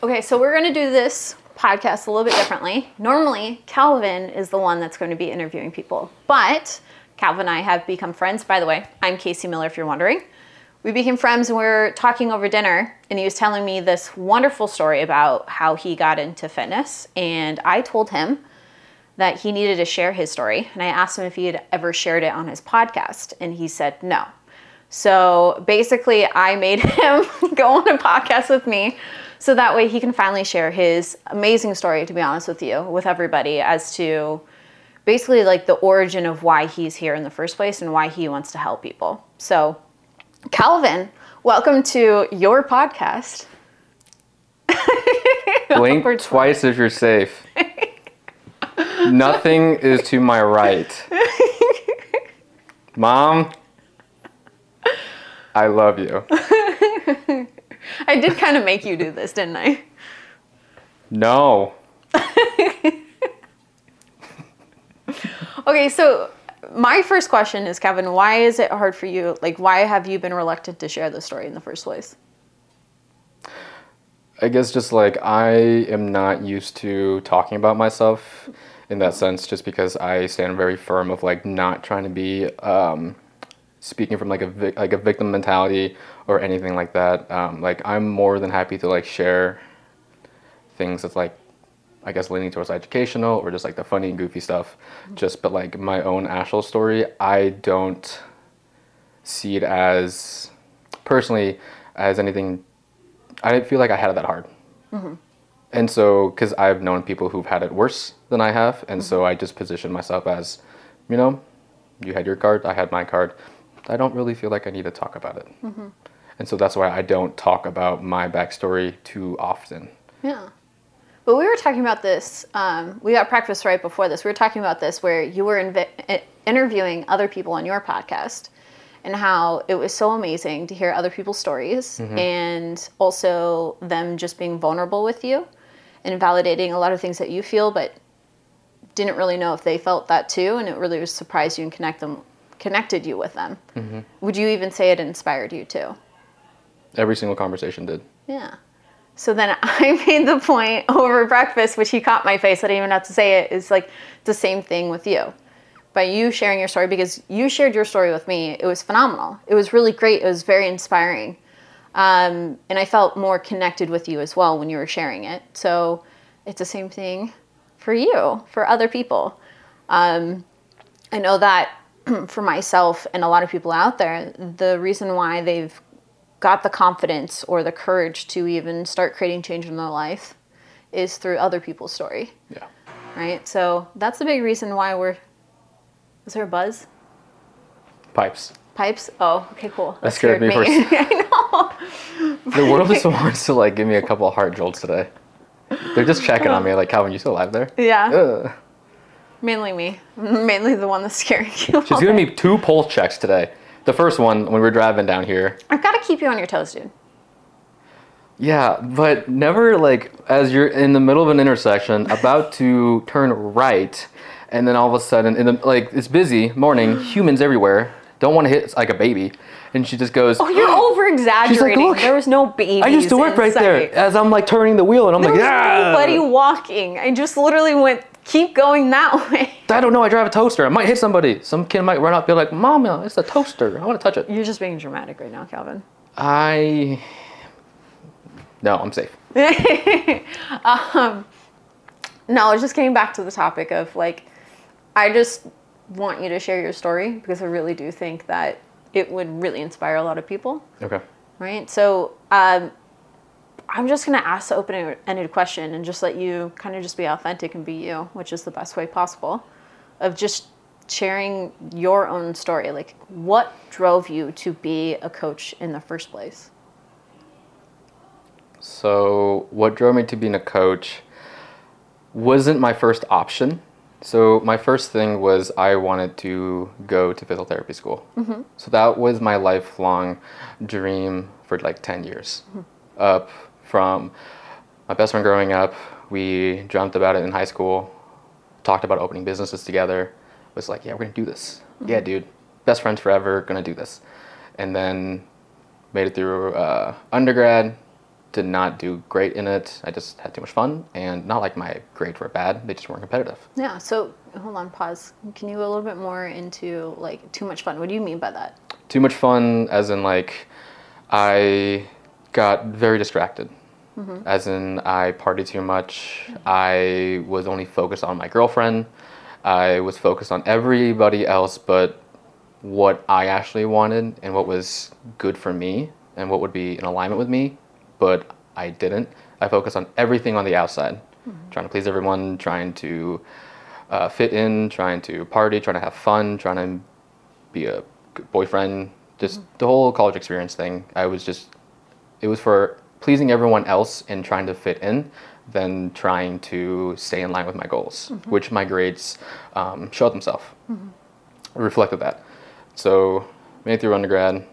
Okay, so we're gonna do this podcast a little bit differently. Normally, Calvin is the one that's going to be interviewing people, but Calvin and I have become friends. By the way, I'm Casey Miller, if you're wondering. We became friends and we were talking over dinner, and he was telling me this wonderful story about how he got into fitness, and I told him that he needed to share his story, and I asked him if he had ever shared it on his podcast, and he said no. So basically, I made him go on a podcast with me so that way he can finally share his amazing story, to be honest with you, with everybody, as to basically like the origin of why he's here in the first place and why he wants to help people. So Calvin, welcome to your podcast. Blink twice if you're safe. Nothing is to my right. Mom, I love you. I did kind of make you do this, didn't I? No. Okay, so my first question is, Kevin, why is it hard for you? Like, why have you been reluctant to share this story in the first place? I guess just like I am not used to talking about myself in that sense, just because I stand very firm of like not trying to be speaking from like a victim mentality or anything like that. Like I'm more than happy to like share things that's like, I guess leaning towards educational or just like the funny and goofy stuff. Just, but like my own actual story, I don't see it as personally as anything. I didn't feel like I had it that hard. Mm-hmm. And so, cause I've known people who've had it worse than I have. And so I just positioned myself as, you know, you had your card, I had my card. I don't really feel like I need to talk about it. Mm-hmm. And so that's why I don't talk about my backstory too often. Yeah. But we were talking about this, we got breakfast right before this. We were talking about this where you were interviewing other people on your podcast and how it was so amazing to hear other people's stories and also them just being vulnerable with you and validating a lot of things that you feel, but didn't really know if they felt that too. And it really was surprised you and connected you with them. Mm-hmm. Would you even say it inspired you too? Every single conversation did. Yeah. So then I made the point over breakfast, which he caught my face. I didn't even have to say it. It's like the same thing with you. By you sharing your story, because you shared your story with me, it was phenomenal. It was really great. It was very inspiring. And I felt more connected with you as well when you were sharing it. So it's the same thing for you, for other people. I know that for myself and a lot of people out there, the reason why they've got the confidence or the courage to even start creating change in their life is through other people's story. Yeah. Right? So that's the big reason why we're... Is there a buzz? Pipes? Oh, okay, cool. That scared me first. I know. The world just wants to like give me a couple of heart jolts today. They're just checking on me like, Calvin, you still alive there? Yeah. Ugh. Mainly me. Mainly the one that's scaring you. She's giving me two pulse checks today. The first one, when we were driving down here. I've got to keep you on your toes, dude. Yeah, but never like as you're in the middle of an intersection, about to turn right, and then all of a sudden, like it's busy, morning, humans everywhere, don't want to hit like a baby. And she just goes, oh, you're over-exaggerating. Like, there was no babies. I used to work right there as I'm like turning the wheel, and I'm nobody walking. I just literally went... Keep going that way. I don't know. I drive a toaster. I might hit somebody. Some kid might run up and be like, Mama, it's a toaster. I want to touch it. You're just being dramatic right now, Calvin. No, I'm safe. No, just getting back to the topic of like, I just want you to share your story because I really do think that it would really inspire a lot of people. Okay. Right? So, I'm just going to ask the open-ended question and just let you kind of just be authentic and be you, which is the best way possible, of just sharing your own story. Like, what drove you to be a coach in the first place? So what drove me to being a coach wasn't my first option. So my first thing was I wanted to go to physical therapy school. Mm-hmm. So that was my lifelong dream for like 10 years. Mm-hmm. Up from my best friend growing up, we dreamt about it in high school, talked about opening businesses together, was like, yeah, we're gonna do this. Mm-hmm. Yeah, dude, best friends forever, gonna do this. And then made it through undergrad, did not do great in it. I just had too much fun, and not like my grades were bad. They just weren't competitive. Yeah. So hold on, pause. Can you go a little bit more into like too much fun? What do you mean by that? Too much fun as in like I got very distracted. Mm-hmm. As in I partied too much. Mm-hmm. I was only focused on my girlfriend. I was focused on everybody else but what I actually wanted and what was good for me and what would be in alignment with me. But I didn't. I focused on everything on the outside, mm-hmm. trying to please everyone, trying to fit in, trying to party, trying to have fun, trying to be a good boyfriend, just mm-hmm. the whole college experience thing. I was just, it was for pleasing everyone else and trying to fit in than trying to stay in line with my goals, mm-hmm. which my grades showed themselves, mm-hmm. reflected that. So made it through undergrad,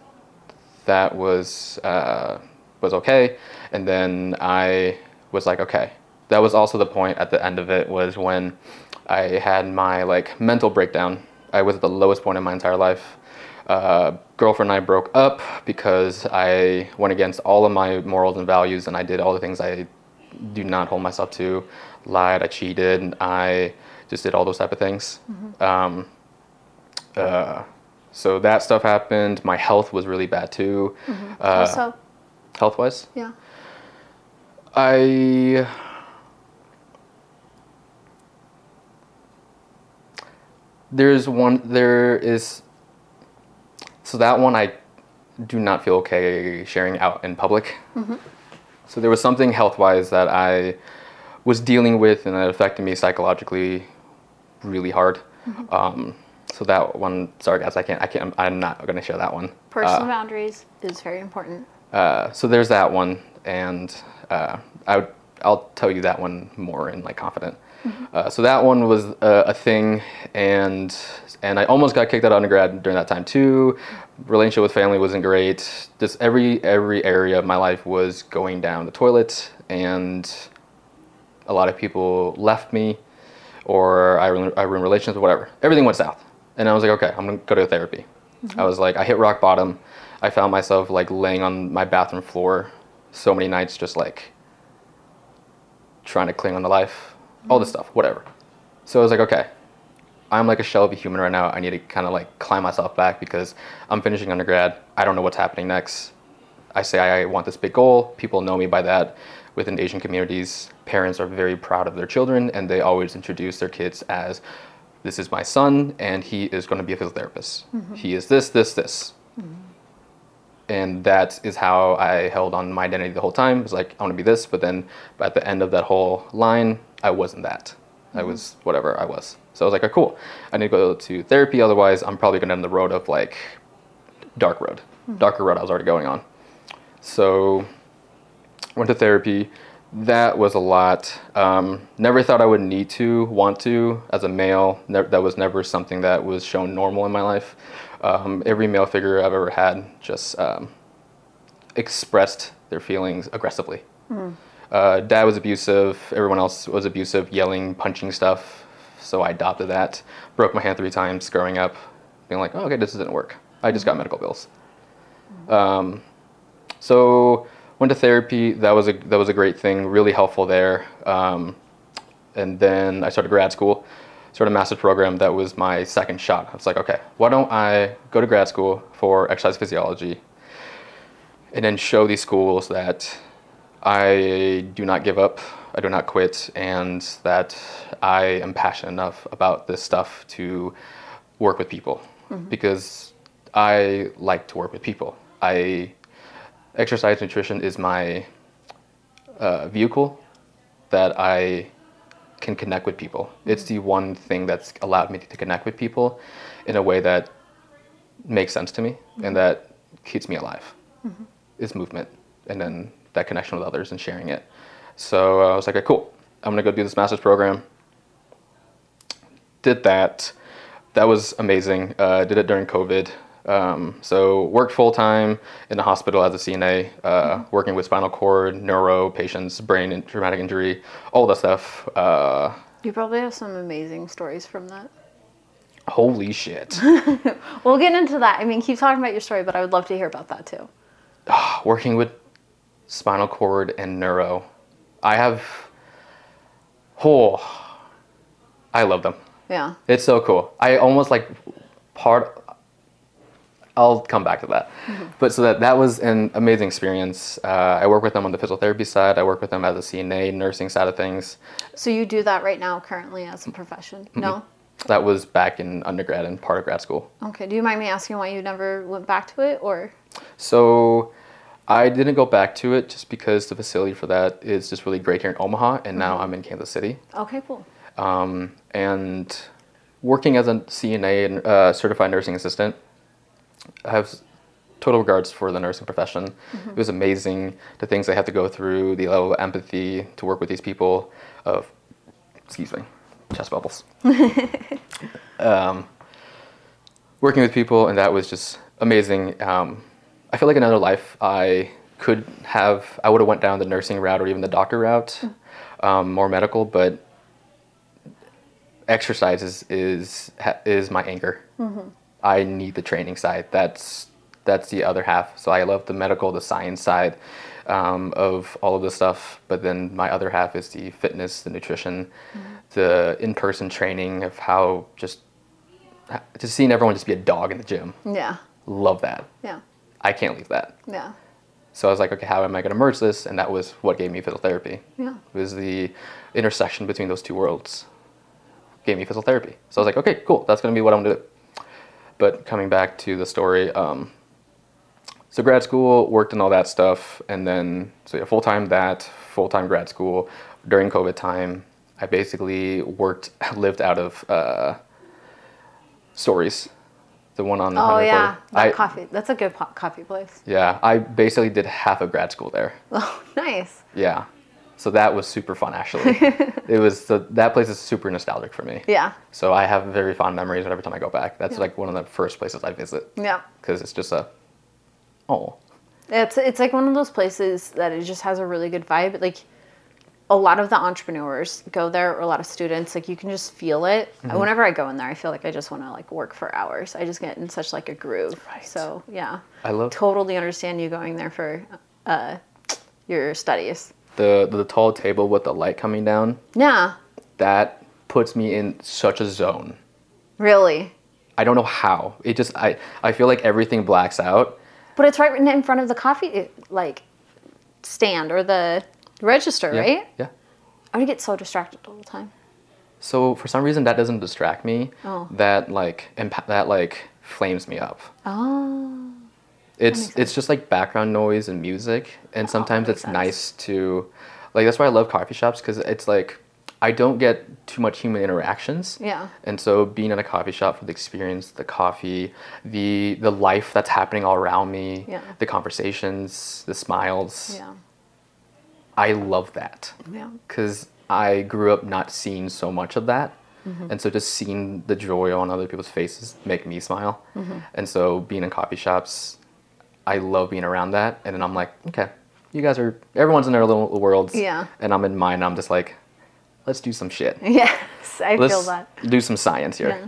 that was okay, and then I was like, okay. That was also the point at the end of it was when I had my like mental breakdown. I was at the lowest point in my entire life. Girlfriend and I broke up because I went against all of my morals and values, and I did all the things I do not hold myself to. Lied, I cheated, and I just did all those type of things. Mm-hmm. So that stuff happened. My health was really bad too. Mm-hmm. Also. Health-wise? Yeah. So that one I do not feel okay sharing out in public. Mm-hmm. So there was something health-wise that I was dealing with and that affected me psychologically really hard. Mm-hmm. So that one, sorry guys, I'm not gonna share that one. Personal boundaries is very important. So there's that one, and I'll tell you that one more in like confident. Mm-hmm. So that one was a thing, and I almost got kicked out of undergrad during that time too. Relationship with family wasn't great. Just every area of my life was going down the toilet, and a lot of people left me, or I ruined relationships, whatever. Everything went south, and I was like, okay, I'm gonna go to therapy. Mm-hmm. I was like, I hit rock bottom. I found myself like laying on my bathroom floor so many nights, just like trying to cling on to life, mm-hmm. all this stuff, whatever. So I was like, okay, I'm like a shell of a human right now. I need to kind of like climb myself back because I'm finishing undergrad. I don't know what's happening next. I say I want this big goal. People know me by that. Within Asian communities, parents are very proud of their children, and they always introduce their kids as, this is my son, and he is going to be a physical therapist. Mm-hmm. He is this, this, this. Mm-hmm. And that is how I held on to my identity the whole time. It was like, I want to be this, but then at the end of that whole line, I wasn't that. Mm-hmm. I was whatever I was. So I was like, oh, cool. I need to go to therapy. Otherwise, I'm probably going to end the road of like darker road I was already going on. So went to therapy. That was a lot. Never thought I would need to, want to, as a male. That was never something that was shown normal in my life. Every male figure I've ever had just expressed their feelings aggressively. Mm. Dad was abusive. Everyone else was abusive, yelling, punching stuff. So I adopted that. Broke my hand 3 times growing up, being like, oh, okay, this didn't work. I just got medical bills. So went to therapy. That was a great thing, really helpful there. And then I started grad school. Started a master's program. That was my second shot. I was like, okay, why don't I go to grad school for exercise physiology and then show these schools that I do not give up, I do not quit, and that I am passionate enough about this stuff to work with people, mm-hmm. because I like to work with people. Exercise nutrition is my vehicle that I can connect with people. It's the one thing that's allowed me to connect with people in a way that makes sense to me, mm-hmm. and that keeps me alive. Mm-hmm. It's movement, and then that connection with others and sharing it. So I was like, okay, cool. I'm gonna go do this master's program. Did that. That was amazing. Did it during COVID. So worked full-time in the hospital as a CNA, mm-hmm. working with spinal cord, neuro patients, brain and traumatic injury, all that stuff. You probably have some amazing stories from that. Holy shit. We'll get into that. I mean, keep talking about your story, but I would love to hear about that too. Working with spinal cord, and neuro. I love them. Yeah. It's so cool. I almost like I'll come back to that. Mm-hmm. But so that was an amazing experience. I work with them on the physical therapy side. I work with them as a CNA, nursing side of things. So you do that right now currently as a profession? Mm-hmm. No? That was back in undergrad and part of grad school. Okay. Do you mind me asking why you never went back to it, or? So I didn't go back to it just because the facility for that is just really great here in Omaha, and now I'm in Kansas City. Okay, cool. And working as a CNA and certified nursing assistant, I have total regards for the nursing profession. Mm-hmm. It was amazing, the things they have to go through, the level of empathy to work with these people. Excuse me, chest bubbles. Working with people, and that was just amazing. I feel like in another life I would have went down the nursing route or even the doctor route, more medical, but exercise is my anchor. Mm-hmm. I need the training side. That's the other half. So I love the medical, the science side of all of this stuff. But then my other half is the fitness, the nutrition, the in-person training of how just seeing everyone just be a dog in the gym. Yeah. Love that. Yeah. I can't leave that. Yeah. So I was like, okay, how am I going to merge this? And that was what gave me physical therapy. Yeah. It was the intersection between those two worlds. Gave me physical therapy. So I was like, okay, cool. That's going to be what I'm going to do. But coming back to the story, so grad school, worked in all that stuff, and then full-time grad school. During COVID time, I basically lived out of Stories, the one on the 100th. Oh yeah, coffee. That's a good coffee place. Yeah, I basically did half of grad school there. Oh, nice. Yeah. So that was super fun, actually. That place is super nostalgic for me. Yeah. So I have very fond memories every time I go back. That's like one of the first places I visit. Yeah. Because it's just It's like one of those places that it just has a really good vibe. Like a lot of the entrepreneurs go there, or a lot of students. Like you can just feel it. Mm-hmm. Whenever I go in there, I feel like I just want to like work for hours. I just get in such like a groove. Right. So yeah. Totally understand you going there for your studies. The tall table with the light coming down. Yeah. That puts me in such a zone. Really? I don't know how. It just, I feel like everything blacks out. But it's right in front of the coffee like stand or the register, right? Yeah. I would get so distracted all the time. So for some reason that doesn't distract me. Oh. That flames me up. Oh. It's just like background noise and music, and sometimes it's nice to, like, that's why I love coffee shops, because it's like I don't get too much human interactions. Yeah. And so being in a coffee shop for the experience, the coffee, the life that's happening all around me, the conversations, the smiles. Yeah. I love that. Yeah. Because I grew up not seeing so much of that. Mm-hmm. And so just seeing the joy on other people's faces make me smile. Mm-hmm. And so being in coffee shops, I love being around that. And then I'm like, okay, you guys are, everyone's in their little worlds. Yeah. And I'm in mine. I'm just like, let's do some shit. Yes, let's feel that. Do some science here. Yeah.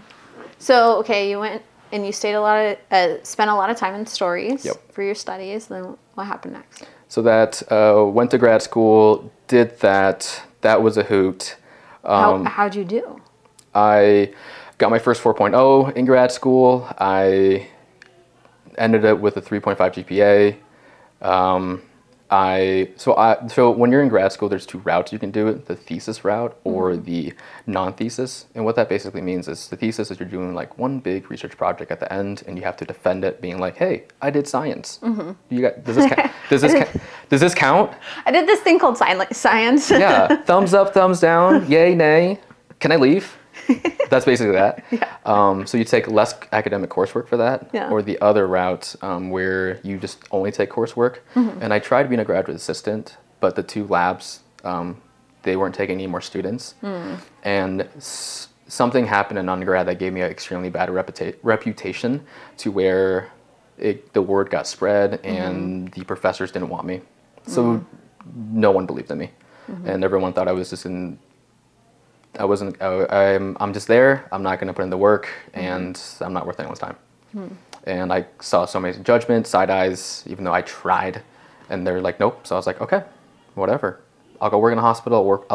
So, okay, you went and you spent a lot of time in Stories for your studies. Then what happened next? So that, went to grad school, did that. That was a hoot. How'd you do? I got my first 4.0 in grad school. I ended up with a 3.5 GPA. So when you're in grad school, there's two routes you can do it: the thesis route or the non-thesis. And what that basically means is the thesis is you're doing like one big research project at the end, and you have to defend it, being like, "Hey, I did science. Mm-hmm. Does this count? I did this thing called science. Yeah, thumbs up, thumbs down, yay, nay. Can I leave?" That's basically that. Yeah. So you take less academic coursework for that, or the other route where you just only take coursework. Mm-hmm. And I tried being a graduate assistant, but the two labs, they weren't taking any more students. Mm. And something happened in undergrad that gave me an extremely bad reputation to where the word got spread and the professors didn't want me. So no one believed in me. Mm-hmm. And everyone thought I was just I'm just there. I'm not going to put in the work, and I'm not worth anyone's time. And I saw so many judgments, side eyes, even though I tried. And they're like, nope. So I was like, okay, whatever. I'll go work in a hospital.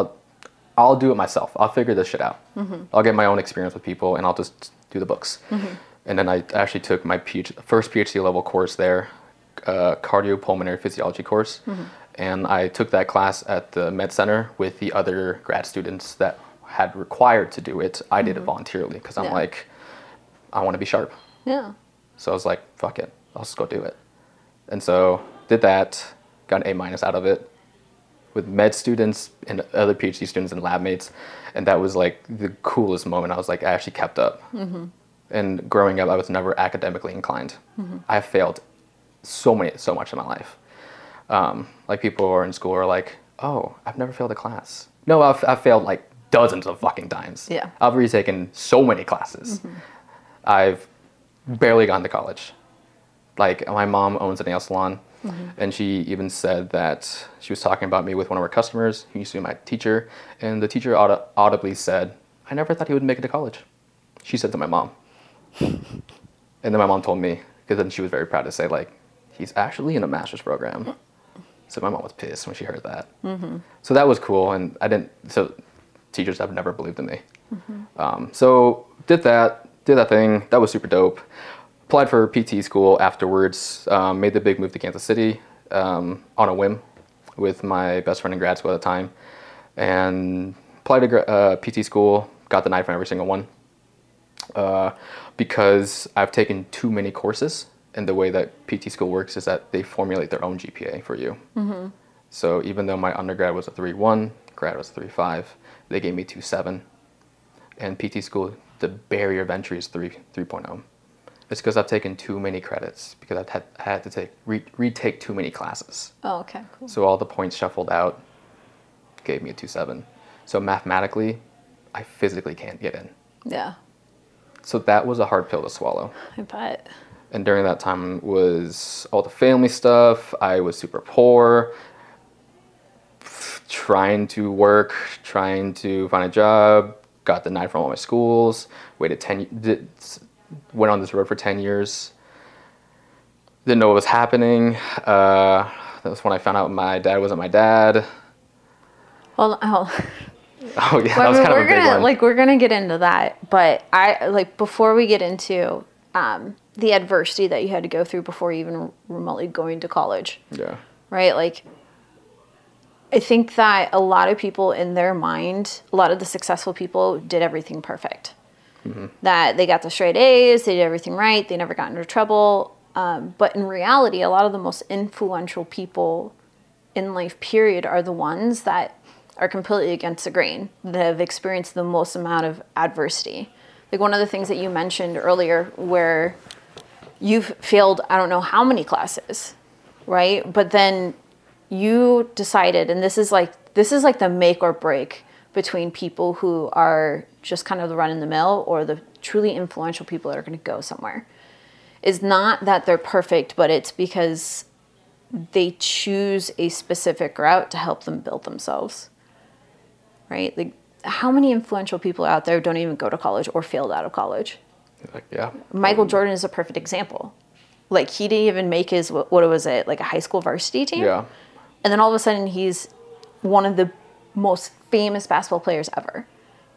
I'll do it myself. I'll figure this shit out. Mm-hmm. I'll get my own experience with people, and I'll just do the books. Mm-hmm. And then I actually took my first PhD level course there, cardiopulmonary physiology course. Mm-hmm. And I took that class at the med center with the other grad students that had required to do it. I did it voluntarily because I'm like, I want to be sharp. Yeah. So I was like, fuck it. I'll just go do it. And so did that, got an A- out of it with med students and other PhD students and lab mates. And that was like the coolest moment. I was like, I actually kept up. Mm-hmm. And growing up, I was never academically inclined. Mm-hmm. I failed so much in my life. Like people who are in school are like, oh, I've never failed a class. No, I've failed like dozens of fucking times. Yeah. I've retaken so many classes. Mm-hmm. I've barely gone to college. Like my mom owns a nail salon, and she even said that she was talking about me with one of her customers who used to be my teacher, and the teacher audibly said, I never thought he would make it to college. She said to my mom. And then my mom told me, because then she was very proud to say, like, he's actually in a master's program. So my mom was pissed when she heard that. Mm-hmm. So that was cool, and so teachers have never believed in me. Mm-hmm. So did that thing, that was super dope. Applied for PT school afterwards, made the big move to Kansas City on a whim with my best friend in grad school at the time, and applied to PT school, got denied from every single one. Because I've taken too many courses, and the way that PT school works is that they formulate their own GPA for you. Mm-hmm. So even though my undergrad was a 3.1, grad was a 3.5, they gave me 2.7. And PT school, the barrier of entry is 3.0. It's because I've taken too many credits, because I've had to retake too many classes. Oh, okay, cool. So all the points shuffled out gave me a 2.7. So mathematically, I physically can't get in. Yeah. So that was a hard pill to swallow. I bet. And during that time was all the family stuff. I was super poor, trying to work, trying to find a job, got denied from all my schools, went on this road for 10 years. Didn't know what was happening. That was when I found out my dad wasn't my dad. Hold on. Oh yeah, well, that was kind of a big one. Like, we're gonna get into that, but before we get into the adversity that you had to go through before even remotely going to college. Yeah. Right. Like, I think that a lot of people in their mind, a lot of the successful people did everything perfect. Mm-hmm. That they got the straight A's, they did everything right, they never got into trouble. But in reality, a lot of the most influential people in life, period, are the ones that are completely against the grain, that have experienced the most amount of adversity. Like one of the things that you mentioned earlier where you've failed, I don't know how many classes, right? But then you decided, and this is like the make or break between people who are just kind of the run-of-the-mill or the truly influential people that are going to go somewhere. It's not that they're perfect, but it's because they choose a specific route to help them build themselves. Right? Like, how many influential people out there don't even go to college or failed out of college? Like, yeah. Michael Jordan is a perfect example. Like, he didn't even make his, a high school varsity team? Yeah. And then all of a sudden, he's one of the most famous basketball players ever.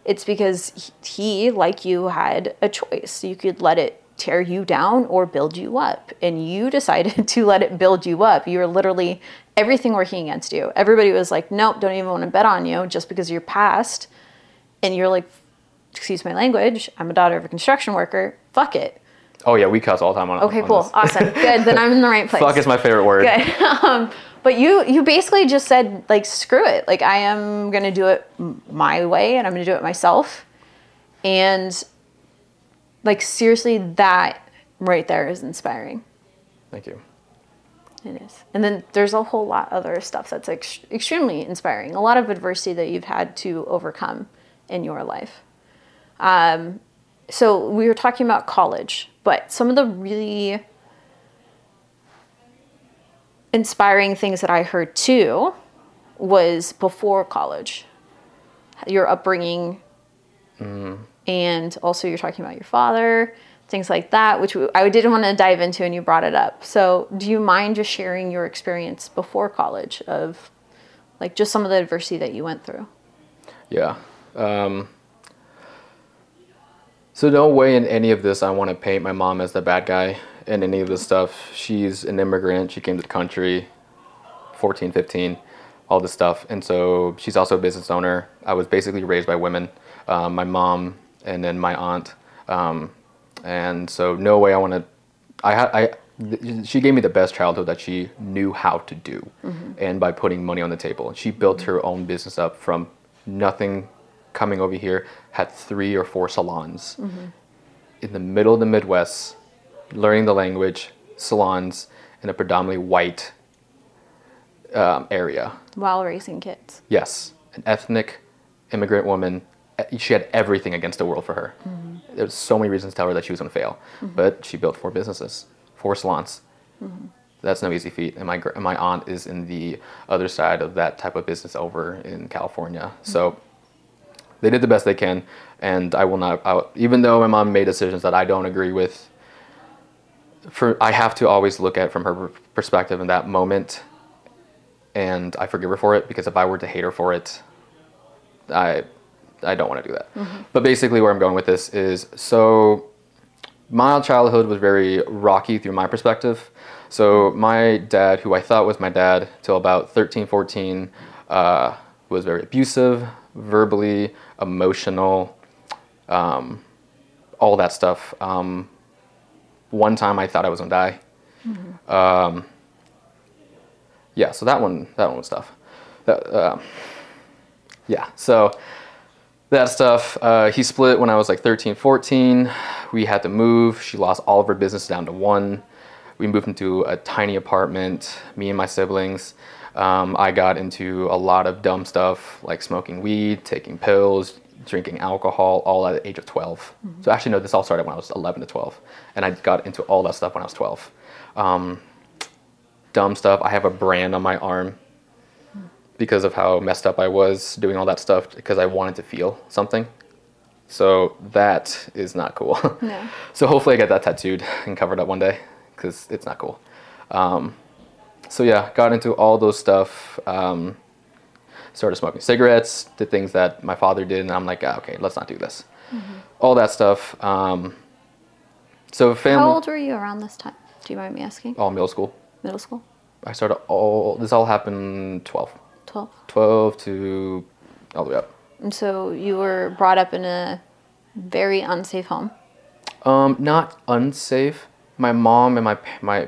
It's because he, like you, had a choice. You could let it tear you down or build you up. And you decided to let it build you up. You were literally everything working against you. Everybody was like, nope, don't even want to bet on you just because of your past. And you're like, excuse my language, I'm a daughter of a construction worker. Fuck it. Oh, yeah, we cuss all the time on this. Okay, cool. Awesome. Good. Then I'm in the right place. Fuck is my favorite word. Good. But you basically just said, like, screw it. Like, I am going to do it my way, and I'm going to do it myself. And, like, seriously, that right there is inspiring. Thank you. It is. And then there's a whole lot other stuff that's extremely inspiring. A lot of adversity that you've had to overcome in your life. So we were talking about college, but some of the really inspiring things that I heard too was before college, your upbringing, and also you're talking about your father, things like that, which I didn't want to dive into, and you brought it up. So do you mind just sharing your experience before college of like just some of the adversity that you went through? Yeah. So no way in any of this I want to paint my mom as the bad guy in any of this stuff. She's an immigrant. She came to the country 14, 15, all this stuff. And so she's also a business owner. I was basically raised by women, my mom and then my aunt. And so no way I want to, she gave me the best childhood that she knew how to do. Mm-hmm. And by putting money on the table, she built her own business up from nothing, coming over here, had 3 or 4 salons mm-hmm. in the middle of the Midwest, learning the language, salons in a predominantly white area. While raising kids. Yes. An ethnic immigrant woman. She had everything against the world for her. Mm-hmm. There was so many reasons to tell her that she was going to fail, mm-hmm. but she built 4 businesses, 4 salons. Mm-hmm. That's no easy feat. And my aunt is in the other side of that type of business over in California. Mm-hmm. So they did the best they can. And I will not, even though my mom made decisions that I don't agree with, I have to always look at it from her perspective in that moment. And I forgive her for it, because if I were to hate her for it, I don't want to do that. Mm-hmm. But basically where I'm going with this is, so my childhood was very rocky through my perspective. So my dad, who I thought was my dad till about 13, 14, was very abusive, verbally, emotional, all that stuff. One time I thought I was gonna die. Mm-hmm. Yeah, so that one was tough. Yeah, so that stuff. He split when I was like 13, 14. We had to move. She lost all of her business down to one. We moved into a tiny apartment, me and my siblings. I got into a lot of dumb stuff, like smoking weed, taking pills, drinking alcohol, all at the age of 12. Mm-hmm. So actually, no, this all started when I was 11 to 12. And I got into all that stuff when I was 12. Dumb stuff. I have a brand on my arm because of how messed up I was doing all that stuff, because I wanted to feel something. So that is not cool. No. So hopefully I get that tattooed and covered up one day, because it's not cool. So yeah, got into all those stuff. Started smoking cigarettes, did things that my father did, and I'm like, okay, let's not do this. Mm-hmm. All that stuff. So family. How old were you around this time? Do you mind me asking? Oh, middle school. Middle school? I started this all happened 12. 12? 12 to all the way up. And so you were brought up in a very unsafe home? Not unsafe. My mom and my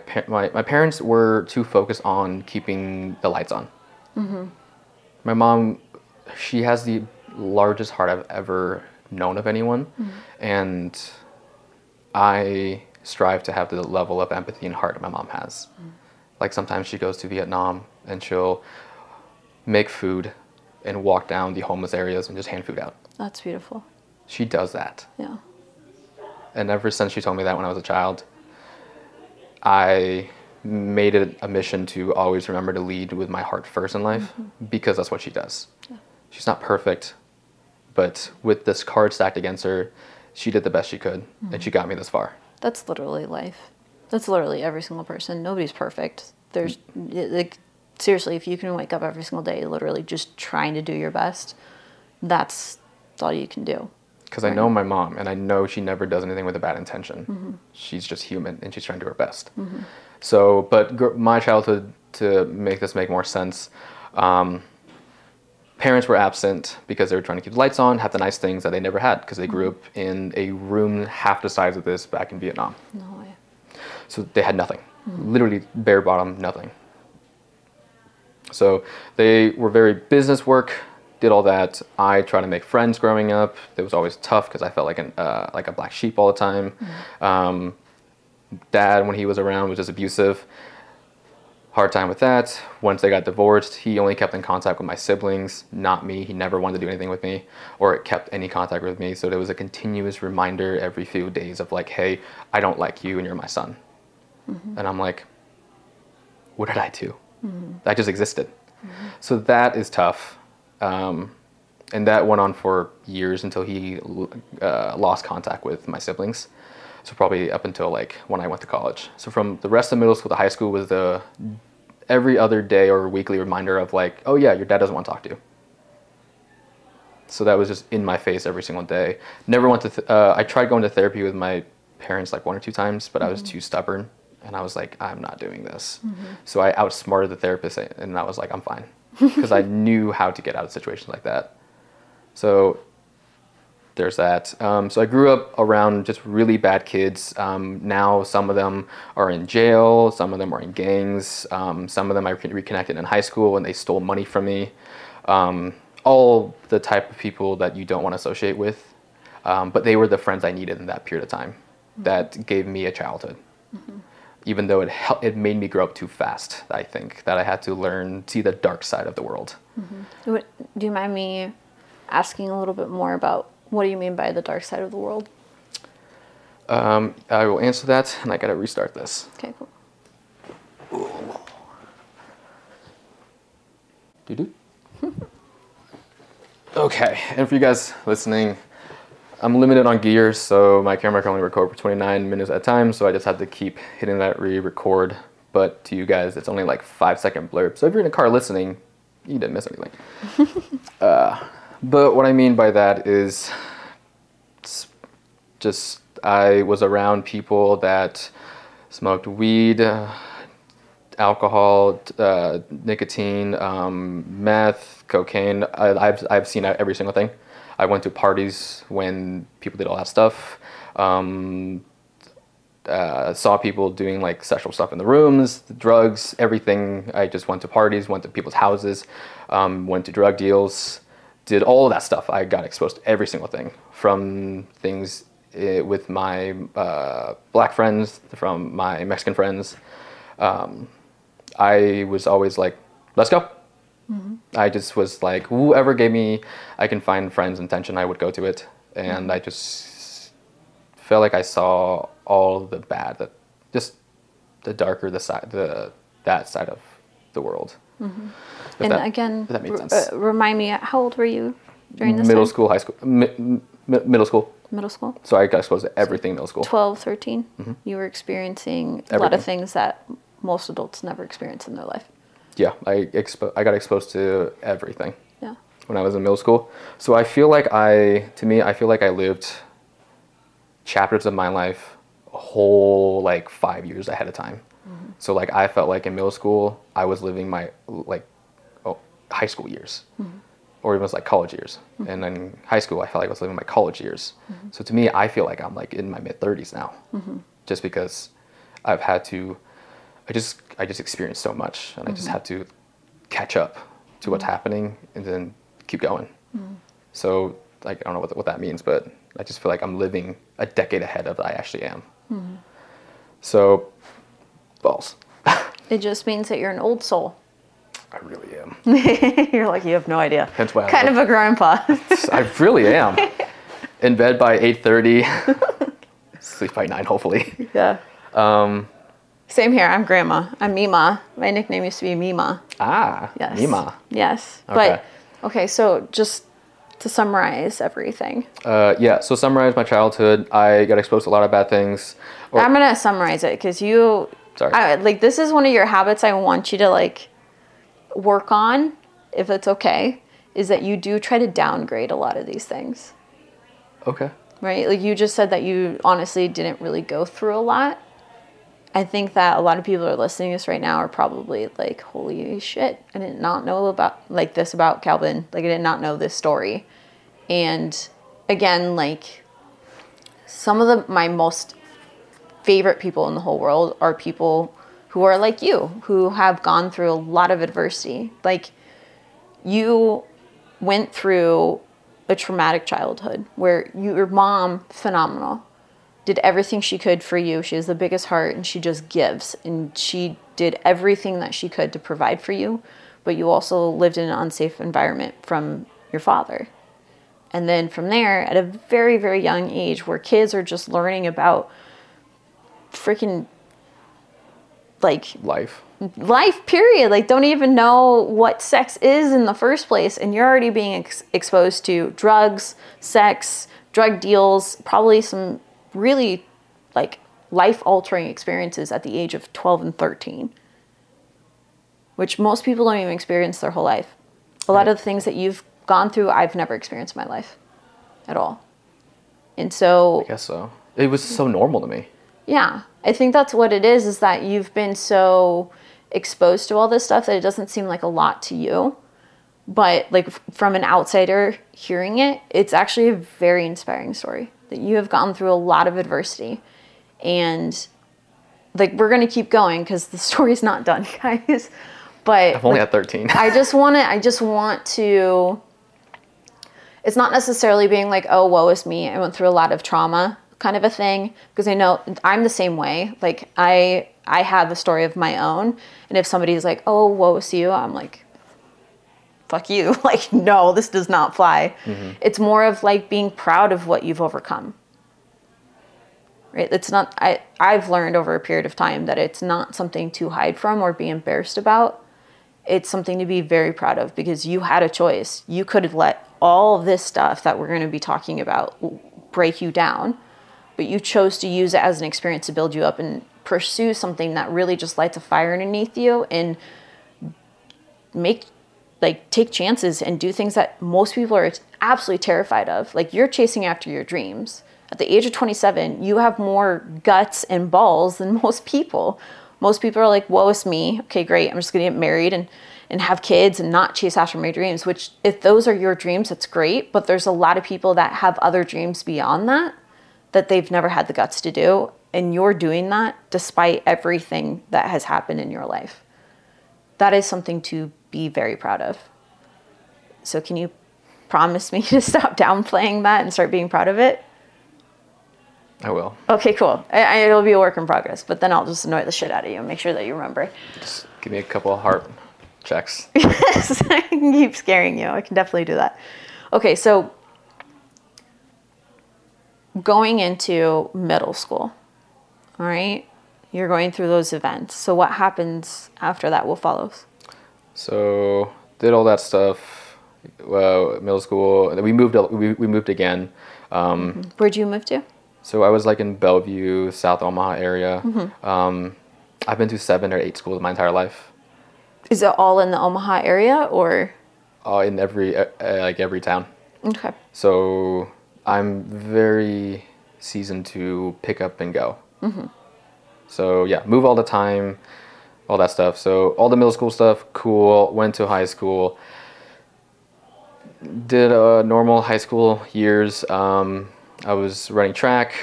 parents were too focused on keeping the lights on. Mm-hmm. My mom, she has the largest heart I've ever known of anyone. Mm-hmm. And I strive to have the level of empathy and heart that my mom has. Mm-hmm. Like sometimes she goes to Vietnam and she'll make food and walk down the homeless areas and just hand food out. That's beautiful. She does that. Yeah. And ever since she told me that when I was a child, I made it a mission to always remember to lead with my heart first in life, mm-hmm. because that's what she does. Yeah. She's not perfect, but with this card stacked against her, she did the best she could, mm-hmm. and she got me this far. That's literally life. That's literally every single person. Nobody's perfect. There's like, seriously, if you can wake up every single day literally just trying to do your best, that's all you can do. Because I know my mom, and I know she never does anything with a bad intention. Mm-hmm. She's just human, and she's trying to do her best. Mm-hmm. So, but my childhood, to make this make more sense, parents were absent because they were trying to keep the lights on, have the nice things that they never had, because they grew up in a room half the size of this back in Vietnam. No way. So they had nothing, mm-hmm. literally bare bottom, nothing. So they were very business work, did all that. I tried to make friends growing up. It was always tough because I felt like a black sheep all the time. Mm-hmm. Dad, when he was around, was just abusive. Hard time with that. Once they got divorced, he only kept in contact with my siblings, not me. He never wanted to do anything with me or kept any contact with me. So there was a continuous reminder every few days of like, hey, I don't like you and you're my son. Mm-hmm. And I'm like, what did I do? Mm-hmm. I just existed. Mm-hmm. So that is tough. And that went on for years until he lost contact with my siblings. So probably up until like when I went to college. So from the rest of middle school to high school was the every other day or weekly reminder of like, oh yeah, your dad doesn't want to talk to you. So that was just in my face every single day. Never went to, I tried going to therapy with my parents like 1 or 2 times, but I was too stubborn. And I was like, I'm not doing this. So I outsmarted the therapist and I was like, I'm fine. Because I knew how to get out of situations like that. So there's that. So I grew up around just really bad kids. Now some of them are in jail. Some of them are in gangs. Some of them I reconnected in high school and they stole money from me. All the type of people that you don't want to associate with. But they were the friends I needed in that period of time that gave me a childhood. Even though it made me grow up too fast, I think, that I had to learn, see the dark side of the world. Do you mind me asking a little bit more about what do you mean by the dark side of the world? I will answer that, and I gotta restart this. Okay, cool. Okay, and for you guys listening, I'm limited on gear, so my camera can only record for 29 minutes at a time, so I just have to keep hitting that re-record. But to you guys, it's only like 5-second blurb. So if you're in a car listening, you didn't miss anything. But what I mean by that is just I was around people that smoked weed, alcohol, nicotine, meth, cocaine. I've seen every single thing. I went to parties when people did all that stuff. Saw people doing like sexual stuff in the rooms, the drugs, everything. I just went to parties, went to people's houses, went to drug deals, did all that stuff. I got exposed to every single thing, from things with my black friends, from my Mexican friends. I was always like, let's go. I just was like, whoever gave me, I can find friends and tension, I would go to it. And I just felt like I saw all the bad, just the darker the side, that side of the world. And that, again, that made sense. Remind me, how old were you during this middle time? School, high school, middle school. Middle school? So I got exposed to everything middle school. 12, 13? You were experiencing everything. A lot of things that most adults never experience in their life. Yeah, I got exposed to everything when I was in middle school. So I feel like I lived chapters of my life a whole like 5 years ahead of time. So like I felt like in middle school, I was living my high school years or even like college years. And in high school, I felt like I was living my college years. So to me, I feel like I'm like in my mid 30s now just because I've had to, I just experienced so much, and I just had to catch up to what's happening and then keep going. So like I don't know what that means, but I just feel like I'm living a decade ahead of what I actually am. So, balls. It just means that you're an old soul. I really am. You're like, you have no idea. That's why kind of a grandpa. I really am. In bed by 8:30. Sleep by 9, hopefully. Yeah. Same here. I'm Grandma. I'm Mima. My nickname used to be Mima. Ah, yes. Mima. Yes. Okay. But, okay, so just to summarize everything. So summarize my childhood. I got exposed to a lot of bad things. I'm going to summarize it because you... Sorry. This is one of your habits I want you to, work on, if it's okay, is that you do try to downgrade a lot of these things. Okay. Right? You just said that you honestly didn't really go through a lot. I think that a lot of people who are listening to this right now are probably like, holy shit, I did not know about this about Calvin. I did not know this story. And again, some of my most favorite people in the whole world are people who are like you, who have gone through a lot of adversity. You went through a traumatic childhood where your mom, phenomenal, did everything she could for you. She has the biggest heart and she just gives. And she did everything that she could to provide for you. But you also lived in an unsafe environment from your father. And then from there, at a very, very young age where kids are just learning about freaking life period. Don't even know what sex is in the first place. And you're already being exposed to drugs, sex, drug deals, probably some really like life-altering experiences at the age of 12 and 13, which most people don't even experience their whole life. A lot of the things that you've gone through, I've never experienced in my life at all. And so... I guess so. It was so normal to me. Yeah. I think that's what it is that you've been so exposed to all this stuff that it doesn't seem like a lot to you. But like from an outsider hearing it, it's actually a very inspiring story that you have gone through a lot of adversity. And like we're going to keep going because the story's not done, guys. But I've only had 13. I just want to... It's not necessarily being like, oh, woe is me. I went through a lot of trauma kind of a thing, because I know I'm the same way. Like I have a story of my own. And if somebody's like, oh, woe is you, I'm like, fuck you. Like, no, this does not fly. Mm-hmm. It's more of like being proud of what you've overcome. Right? It's not, I've learned over a period of time that it's not something to hide from or be embarrassed about. It's something to be very proud of because you had a choice. You could have let all this stuff that we're going to be talking about break you down, but you chose to use it as an experience to build you up and pursue something that really just lights a fire underneath you and take chances and do things that most people are absolutely terrified of. Like, you're chasing after your dreams. At the age of 27, you have more guts and balls than most people. Most people are like, woe is me. Okay, great. I'm just going to get married and have kids and not chase after my dreams, which if those are your dreams, that's great. But there's a lot of people that have other dreams beyond that they've never had the guts to do. And you're doing that despite everything that has happened in your life. That is something to be very proud of. So can you promise me to stop downplaying that and start being proud of it? I will. Okay, cool. It'll be a work in progress, but then I'll just annoy the shit out of you and make sure that you remember. Just give me a couple of heart checks. Yes, I can keep scaring you. I can definitely do that. Okay, so going into middle school, all right? You're going through those events. So what happens after that? What follows? So did all that stuff, middle school. And then we moved again. Where'd you move to? So I was like in Bellevue, South Omaha area. Mm-hmm. I've been to 7 or 8 schools my entire life. Is it all in the Omaha area or? In every town. Okay. So I'm very seasoned to pick up and go. Mm-hmm. So yeah, move all the time, all that stuff. So all the middle school stuff, cool. Went to high school. Did normal high school years. I was running track,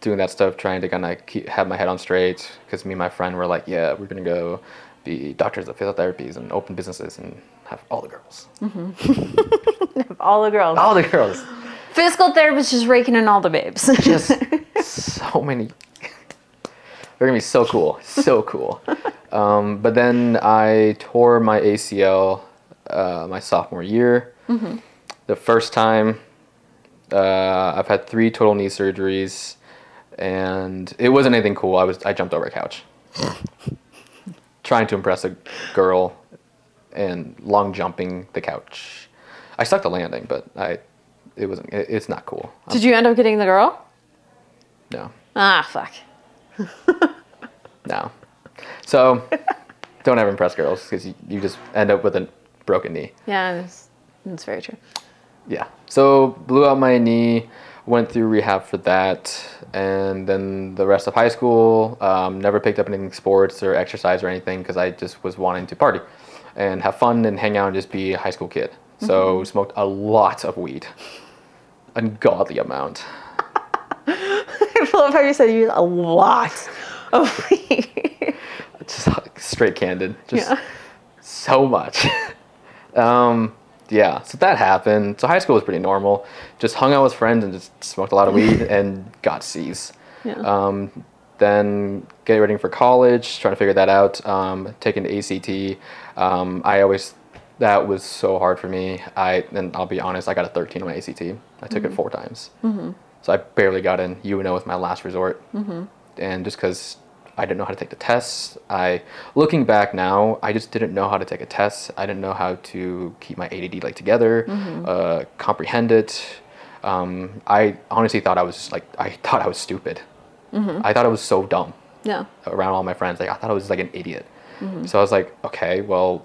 doing that stuff, trying to kind of have my head on straight, because me and my friend were like, yeah, we're going to go be doctors of physiotherapies and open businesses and have all the girls. Mm-hmm. Have all the girls. All the girls. Physical therapist just raking in all the babes. Just so many. They're going to be so cool. So cool. But then I tore my ACL my sophomore year. Mm-hmm. The first time. I've had 3 total knee surgeries, and it wasn't anything cool. I jumped over a couch, trying to impress a girl, and long jumping the couch. I stuck the landing, but it's not cool. Did you end up getting the girl? No. Ah, fuck. No. So, don't ever impress girls because you just end up with a broken knee. Yeah, that's very true. Yeah, so blew out my knee, went through rehab for that, and then the rest of high school, never picked up any sports or exercise or anything because I just was wanting to party and have fun and hang out and just be a high school kid. Mm-hmm. So smoked a lot of weed, ungodly amount. I love how you said you used a lot of weed. Just straight candid, just so much. Yeah, so that happened. So high school was pretty normal. Just hung out with friends and just smoked a lot of weed and got C's. Yeah. Then getting ready for college, trying to figure that out. Taking the ACT. That was so hard for me. And I'll be honest, I got a 13 on my ACT. I took it 4 times. Mm-hmm. So I barely got in. UNO was my last resort. Mm-hmm. And just because I didn't know how to take the tests. Looking back now, I just didn't know how to take a test. I didn't know how to keep my ADD together, comprehend it. I honestly thought I was stupid. Mm-hmm. I thought I was so dumb. Yeah. Around all my friends, like I thought I was like an idiot. Mm-hmm. So I was like, okay, well,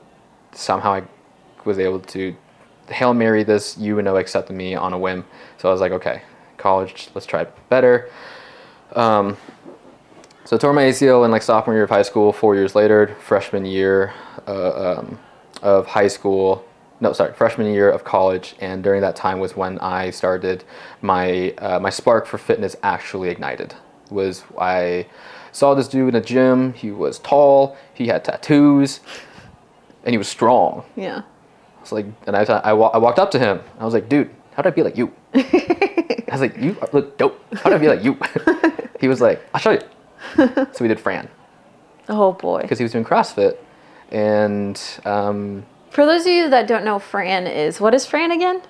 somehow I was able to Hail Mary this. UNO accepted me on a whim. So I was like, okay, college, let's try better. So I tore my ACL in like sophomore year of high school. 4 years later, freshman year of high school. No, sorry, freshman year of college. And during that time was when I started my spark for fitness actually ignited. Was I saw this dude in a gym. He was tall. He had tattoos, and he was strong. Yeah. It's like, and I walked up to him. I was like, dude, how'd I be like you? I was like, you look dope. How'd I be like you? He was like, I'll show you. So we did Fran. Oh boy. Because he was doing CrossFit. And for those of you that don't know, Fran is, what is Fran again?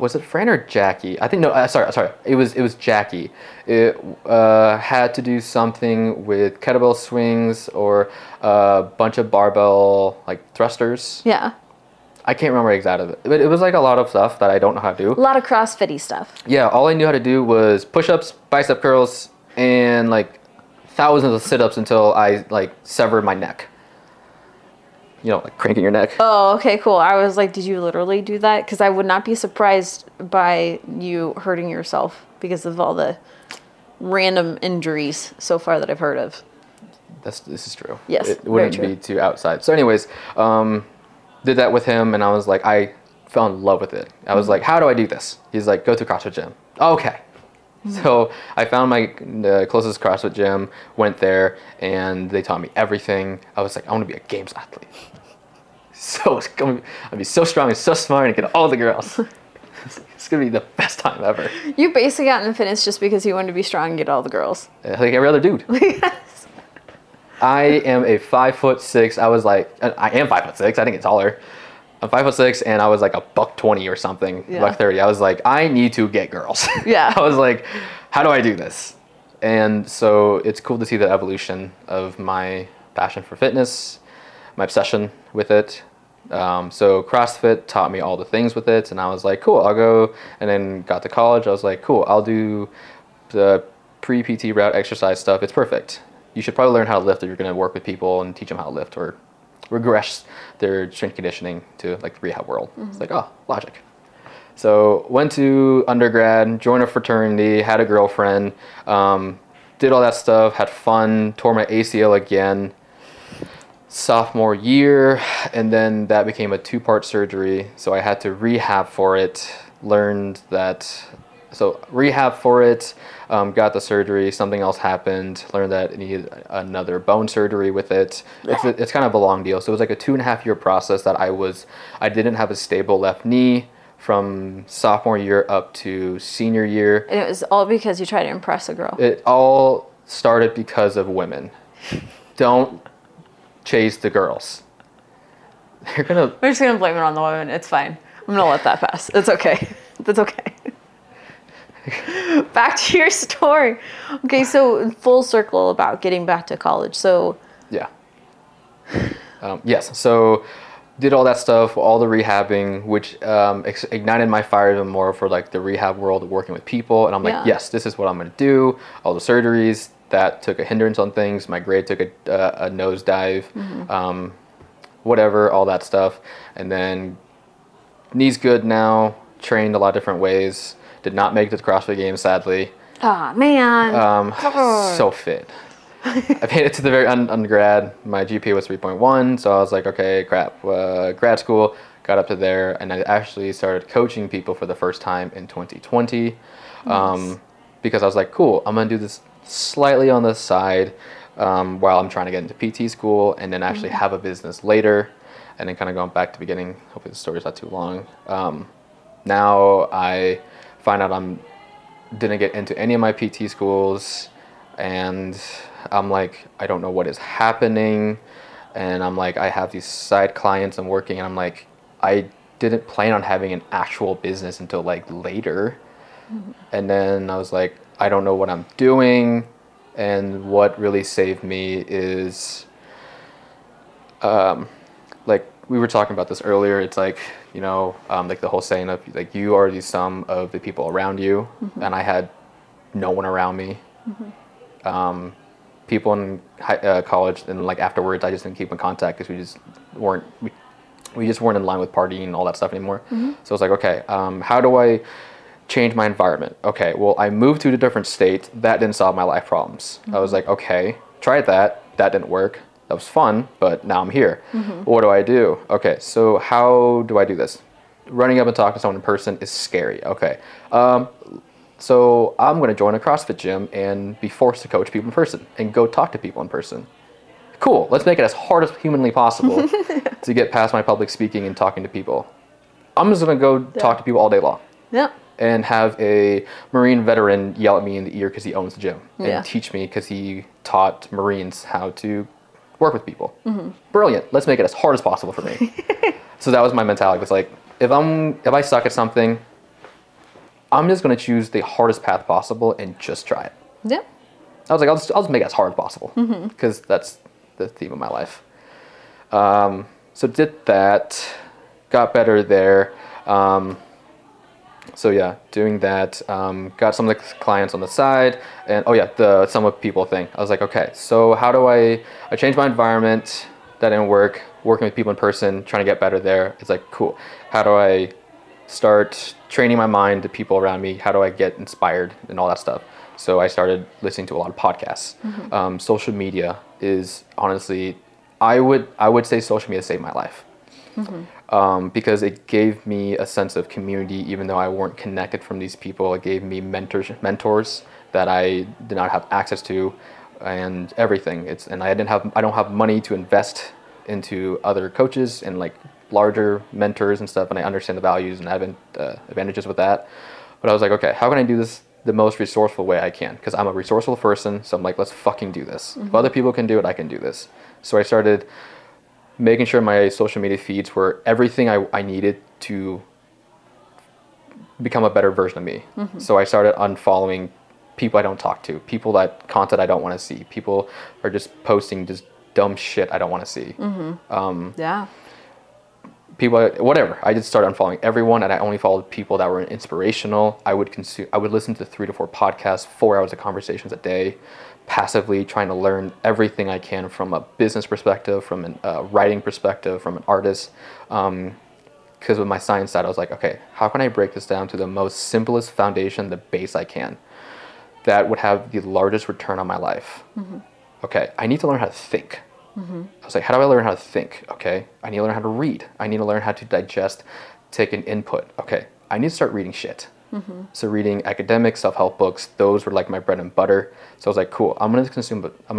Was it Fran or Jackie? I think, no, sorry. It was Jackie. It had to do something with kettlebell swings or a bunch of barbell like thrusters. Yeah. I can't remember exactly of it, but it was like a lot of stuff that I don't know how to do. A lot of CrossFit-y stuff. Yeah. All I knew how to do was push-ups, bicep curls, and like thousands of sit-ups until I like severed my neck. You know, like cranking your neck. Oh, okay, cool. I was like, did you literally do that? Because I would not be surprised by you hurting yourself because of all the random injuries so far that I've heard of. This is true. Yes, it wouldn't be too outside. So anyways, did that with him, and I was like, I fell in love with it. I was like, how do I do this? He's like, go to CrossFit gym. Oh, okay. So I found my closest CrossFit gym, went there, and they taught me everything. I was like, I want to be a games athlete. So it's going to be so strong and so smart and get all the girls. It's going to be the best time ever. You basically got into fitness just because you wanted to be strong and get all the girls. Like every other dude. Yes. I am 5'6". I am 5'6". I think it's taller. I'm 5'6", and I was like $120 or something, $130. I was like, I need to get girls. Yeah. I was like, how do I do this? And so it's cool to see the evolution of my passion for fitness, my obsession with it. So CrossFit taught me all the things with it, and I was like, cool, I'll go. And then got to college, I was like, cool, I'll do the pre-PT route exercise stuff. It's perfect. You should probably learn how to lift if you're going to work with people and teach them how to lift or regress their strength conditioning to like the rehab world. Mm-hmm. It's like, oh, logic. So went to undergrad, joined a fraternity, had a girlfriend, did all that stuff, had fun, tore my ACL again sophomore year, and then that became a two-part surgery, so I had to rehab for it. Got the surgery, something else happened, learned that it needed another bone surgery with it. It's kind of a long deal. So it was like a 2.5 year process that I didn't have a stable left knee from sophomore year up to senior year. And it was all because you tried to impress a girl. It all started because of women. Don't chase the girls. We're just going to blame it on the women. It's fine. I'm going to let that pass. It's okay. That's okay. Back to your story. Okay, so full circle about getting back to college. So yeah. Yes, so did all that stuff, all the rehabbing, which ignited my fire even more for like the rehab world of working with people. And I'm like, yes, this is what I'm going to do. All the surgeries, that took a hindrance on things. My grade took a nosedive, whatever, all that stuff. And then knee's good now, trained a lot of different ways. Did not make the CrossFit Games, sadly. Aw, man. So fit. I made it to the very undergrad. My GPA was 3.1, so I was like, okay, crap. Grad school, got up to there, and I actually started coaching people for the first time in 2020. Nice. Because I was like, cool, I'm going to do this slightly on the side while I'm trying to get into PT school and then actually have a business later. And then kind of going back to the beginning. Hopefully the story's not too long. Now I find out I didn't get into any of my PT schools, and I'm like, I don't know what is happening, and I'm like, I have these side clients I'm working, and I'm like, I didn't plan on having an actual business until like later, and then I was like, I don't know what I'm doing, and what really saved me is, like, we were talking about this earlier. It's like, you know, like the whole saying of like, you are the sum of the people around you. And I had no one around me. people in college, and like afterwards, I just didn't keep in contact because we just weren't in line with partying and all that stuff anymore. Mm-hmm. So I was like, okay, how do I change my environment? Okay, well, I moved to a different state. That didn't solve my life problems. Mm-hmm. I was like, okay, tried that. That didn't work. That was fun, but now I'm here. Mm-hmm. What do I do? Okay, so how do I do this? Running up and talking to someone in person is scary. Okay, so I'm going to join a CrossFit gym and be forced to coach people in person and go talk to people in person. Cool, let's make it as hard as humanly possible to get past my public speaking and talking to people. I'm just going to go talk to people all day long. Yeah. And have a Marine veteran yell at me in the ear because he owns the gym and teach me because he taught Marines how to work with people. Mm-hmm. Brilliant. Let's make it as hard as possible for me. So that was my mentality. It was like, if I suck at something, I'm just going to choose the hardest path possible and just try it. Yeah. I was like, I'll just make it as hard as possible because that's the theme of my life. So did that, got better there. So yeah, doing that, got some of the clients on the side, and the sum of people thing. I was like, okay, so how do I changed my environment, that didn't work, working with people in person, trying to get better there. It's like, cool, how do I start training my mind to people around me? How do I get inspired and all that stuff? So I started listening to a lot of podcasts. Mm-hmm. Social media is honestly, I would say social media saved my life. Mm-hmm. Because it gave me a sense of community, even though I weren't connected from these people. It gave me mentors that I did not have access to, and everything. I don't have money to invest into other coaches and like larger mentors and stuff. And I understand the values and advantages with that. But I was like, okay, how can I do this the most resourceful way I can? Because I'm a resourceful person, so I'm like, let's fucking do this. Mm-hmm. If other people can do it, I can do this. So I started making sure my social media feeds were everything I needed to become a better version of me. Mm-hmm. So I started unfollowing people I don't talk to, people that content I don't want to see, people are just posting just dumb shit I don't want to see. Mm-hmm. People, whatever. I just started unfollowing everyone, and I only followed people that were inspirational. I would listen to 3 to 4 podcasts, 4 hours of conversations a day, passively trying to learn everything I can from a business perspective, from a writing perspective, from an artist. Because with my science side, I was like, okay, how can I break this down to the most simplest foundation, the base I can, that would have the largest return on my life? Mm-hmm. Okay, I need to learn how to think. Mm-hmm. I was like, how do I learn how to think? Okay, I need to learn how to read. I need to learn how to digest, take an input. Okay, I need to start reading shit. Mm-hmm. So reading academic self-help books, those were like my bread and butter. So I was like, cool, I'm gonna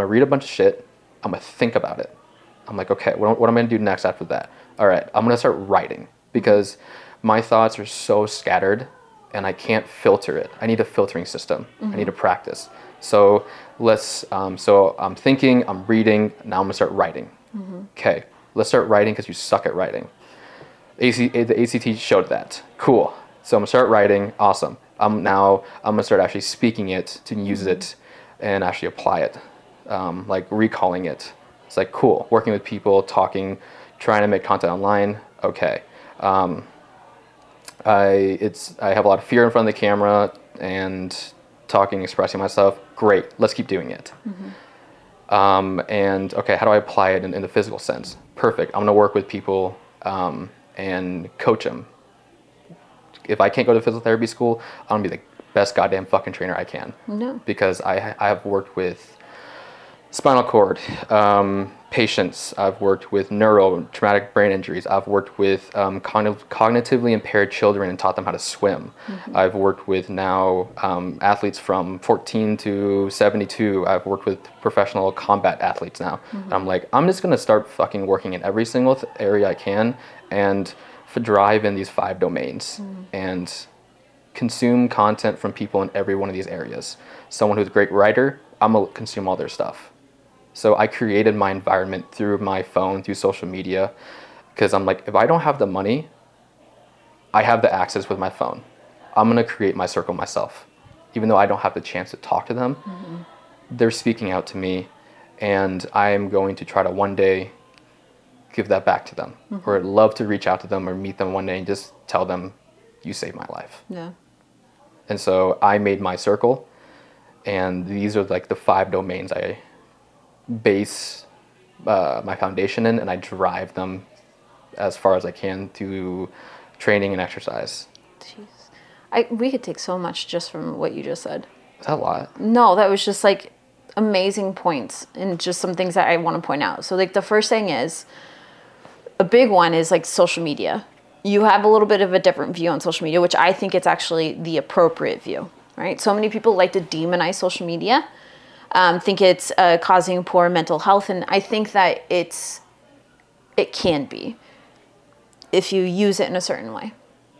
read a bunch of shit. I'm gonna think about it. I'm like, okay, what am I gonna do next after that? All right, I'm gonna start writing because my thoughts are so scattered and I can't filter it. I need a filtering system. Mm-hmm. I need to practice. So so I'm thinking, I'm reading, now I'm gonna start writing. Mm-hmm. Okay, let's start writing because you suck at writing. The ACT showed that. Cool. So I'm gonna start writing. Awesome. I'm gonna start actually speaking it to use it and actually apply it, like recalling it. It's like cool. Working with people, talking, trying to make content online. Okay. I have a lot of fear in front of the camera and talking, expressing myself. Great. Let's keep doing it. Mm-hmm. And okay, how do I apply it in the physical sense? Perfect. I'm gonna work with people and coach them. If I can't go to physical therapy school, I'm going to be the best goddamn fucking trainer I can. No. Because I have worked with spinal cord patients. I've worked with traumatic brain injuries. I've worked with cognitively impaired children and taught them how to swim. Mm-hmm. I've worked with now athletes from 14 to 72. I've worked with professional combat athletes now. Mm-hmm. And I'm like, I'm just going to start fucking working in every single area I can and drive in these 5 domains and consume content from people in every one of these areas. Someone who's a great writer, I'm gonna consume all their stuff. So I created my environment through my phone, through social media, because I'm like, if I don't have the money, I have the access with my phone. I'm gonna create my circle myself. Even though I don't have the chance to talk to them, they're speaking out to me, and I am going to try to one day give that back to them, or I'd love to reach out to them or meet them one day and just tell them, you saved my life. Yeah. And so I made my circle And these are like the five domains I base my foundation in, and I drive them as far as I can through training and exercise. Jeez. We could take so much just from what you just said. Is that a lot? No, that was just like amazing points and just some things that I want to point out. So like the first thing is, a big one is like social media. You have a little bit of a different view on social media, which I think it's actually the appropriate view, right? So many people like to demonize social media, think it's causing poor mental health, and I think that it can be if you use it in a certain way.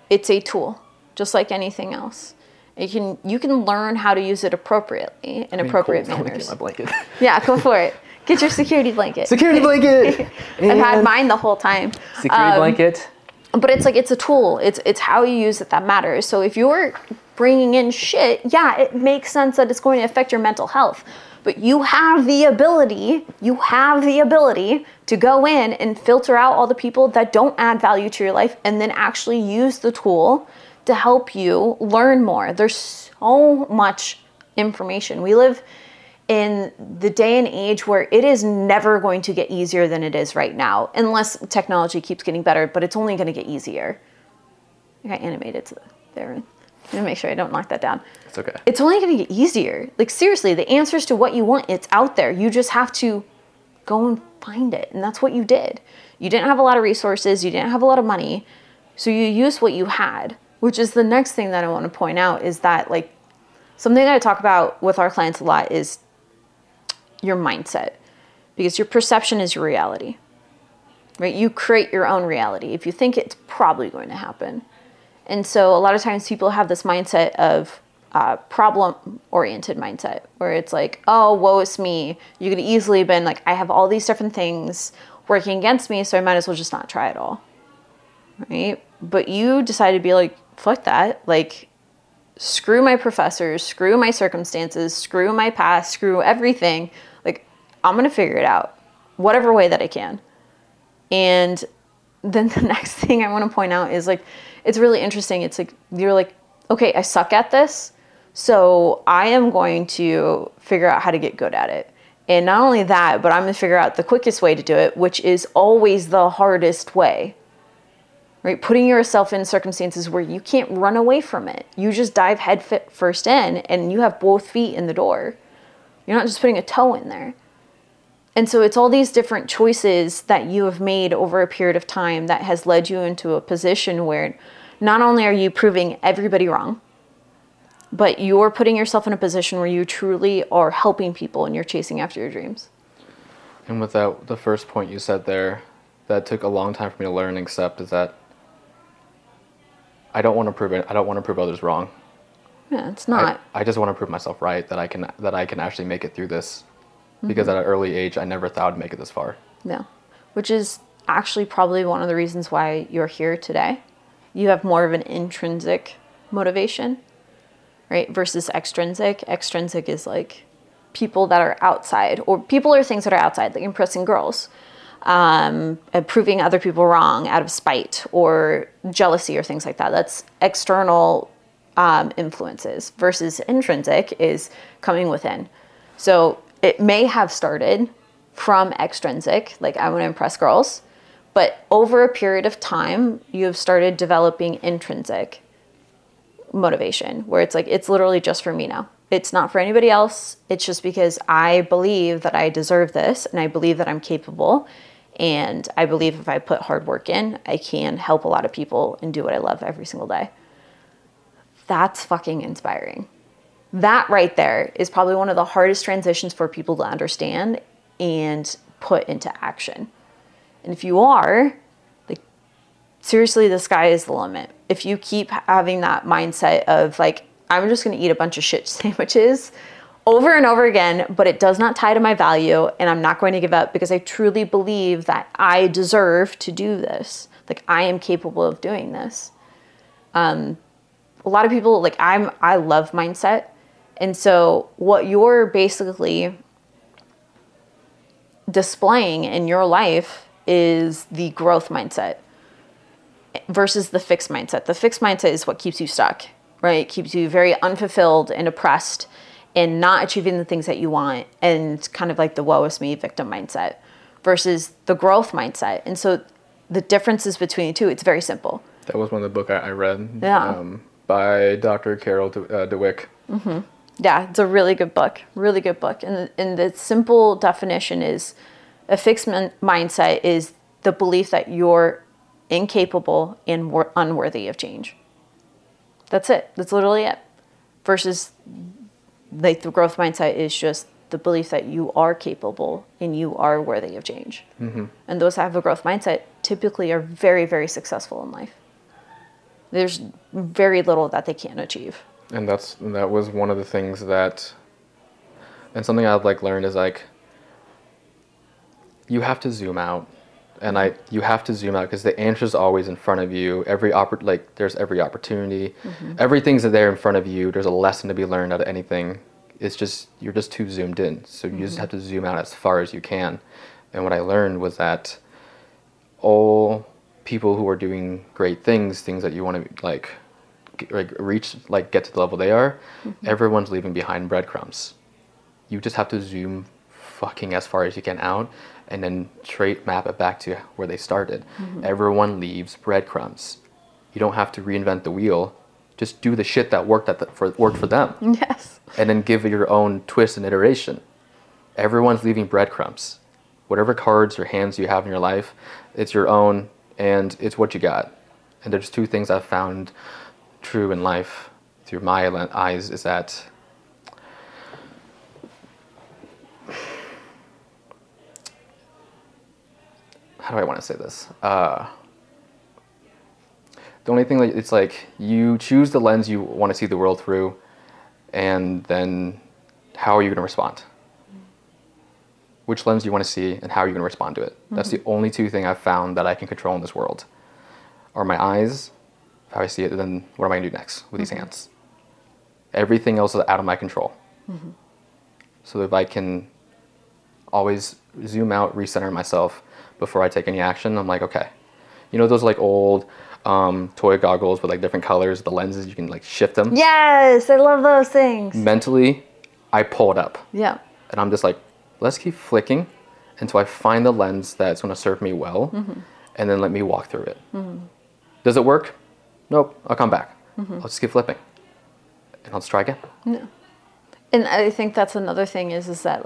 It's a tool, just like anything else. You can learn how to use it appropriately in appropriate manners. I'm gonna get my blanket. Yeah, go for it. Get your security blanket. Security blanket. I've had mine the whole time. Security blanket. But it's like, it's a tool. It's how you use it that matters. So if you're bringing in shit, yeah, it makes sense that it's going to affect your mental health. But you have the ability to go in and filter out all the people that don't add value to your life and then actually use the tool to help you learn more. There's so much information. We live in the day and age where it is never going to get easier than it is right now, unless technology keeps getting better, but it's only going to get easier. I got animated to there. I'm going to make sure I don't knock that down. It's okay. It's only going to get easier. Like, seriously, the answers to what you want, it's out there. You just have to go and find it, and that's what you did. You didn't have a lot of resources. You didn't have a lot of money, so you used what you had, which is the next thing that I want to point out is that, like, something that I talk about with our clients a lot is your mindset, because your perception is your reality, right? You create your own reality. If you think it's probably going to happen. And so a lot of times people have this mindset of problem-oriented mindset where it's like, oh, woe is me. You could easily have been like, I have all these different things working against me, so I might as well just not try at all, right? But you decided to be like, fuck that. Like, screw my professors, screw my circumstances, screw my past, screw everything. Like, I'm going to figure it out whatever way that I can. And then the next thing I want to point out is, like, it's really interesting. It's like, you're like, okay, I suck at this, so I am going to figure out how to get good at it. And not only that, but I'm going to figure out the quickest way to do it, which is always the hardest way. Right, putting yourself in circumstances where you can't run away from it. You just dive head first in, and you have both feet in the door. You're not just putting a toe in there. And so it's all these different choices that you have made over a period of time that has led you into a position where not only are you proving everybody wrong, but you're putting yourself in a position where you truly are helping people and you're chasing after your dreams. And with that, the first point you said there, that took a long time for me to learn and accept, is that I don't want to prove it. I don't want to prove others wrong. Yeah, it's not. I just want to prove myself right, that I can actually make it through this, mm-hmm. because at an early age, I never thought I'd make it this far. Yeah, which is actually probably one of the reasons why you're here today. You have more of an intrinsic motivation, right? Versus extrinsic. Extrinsic is like people that are outside, or people or things that are outside, like impressing girls. Proving other people wrong out of spite or jealousy or things like that. That's external influences, versus intrinsic is coming within. So it may have started from extrinsic, like I want to impress girls, but over a period of time, you have started developing intrinsic motivation where it's like, it's literally just for me now. It's not for anybody else. It's just because I believe that I deserve this, and I believe that I'm capable. And I believe if I put hard work in, I can help a lot of people and do what I love every single day. That's fucking inspiring. That right there is probably one of the hardest transitions for people to understand and put into action. And if you are, like, seriously, the sky is the limit. If you keep having that mindset of like, I'm just going to eat a bunch of shit sandwiches over and over again, but it does not tie to my value, and I'm not going to give up because I truly believe that I deserve to do this. Like, I am capable of doing this. A lot of people, like, I love mindset. And so what you're basically displaying in your life is the growth mindset versus the fixed mindset. The fixed mindset is what keeps you stuck. Right? It keeps you very unfulfilled and oppressed and not achieving the things that you want, and kind of like the woe is me victim mindset versus the growth mindset. And so the differences between the two, it's very simple. That was one of the book I read by Dr. Carol DeWick. Mm-hmm. Yeah, it's a really good book, And the simple definition is a fixed mindset is the belief that you're incapable and unworthy of change. That's it. That's literally it. Versus like the growth mindset is just the belief that you are capable and you are worthy of change. Mm-hmm. And those that have a growth mindset typically are very, very successful in life. There's very little that they can't achieve. And that was one of the things something I've learned is you have to zoom out, because the answer's always in front of you. There's every opportunity, mm-hmm. everything's there in front of you. There's a lesson to be learned out of anything. It's just you're just too zoomed in, so you mm-hmm. just have to zoom out as far as you can. And what I learned was that all people who are doing great things that you want to get to the level they are, mm-hmm. everyone's leaving behind breadcrumbs. You just have to zoom fucking as far as you can out and then straight map it back to where they started. Mm-hmm. Everyone leaves breadcrumbs. You don't have to reinvent the wheel. Just do the shit that worked for them. Yes. And then give it your own twist and iteration. Everyone's leaving breadcrumbs. Whatever cards or hands you have in your life, it's your own and it's what you got. And there's two things I've found true in life through my eyes is that how do I want to say this? The only thing that it's you choose the lens you want to see the world through, and then how are you going to respond? Which lens do you want to see, and how are you going to respond to it? Mm-hmm. That's the only two things I've found that I can control in this world are my eyes, how I see it, and then what am I going to do next with mm-hmm. these hands? Everything else is out of my control. Mm-hmm. So if I can always zoom out, recenter myself before I take any action, I'm okay. You know those old toy goggles with different colors, the lenses, you can shift them? Yes, I love those things. Mentally, I pull it up. Yeah. And I'm just let's keep flicking until I find the lens that's going to serve me well, mm-hmm. and then let me walk through it. Mm-hmm. Does it work? Nope, I'll come back. Mm-hmm. I'll just keep flipping. And I'll try again. Yeah. And I think that's another thing is that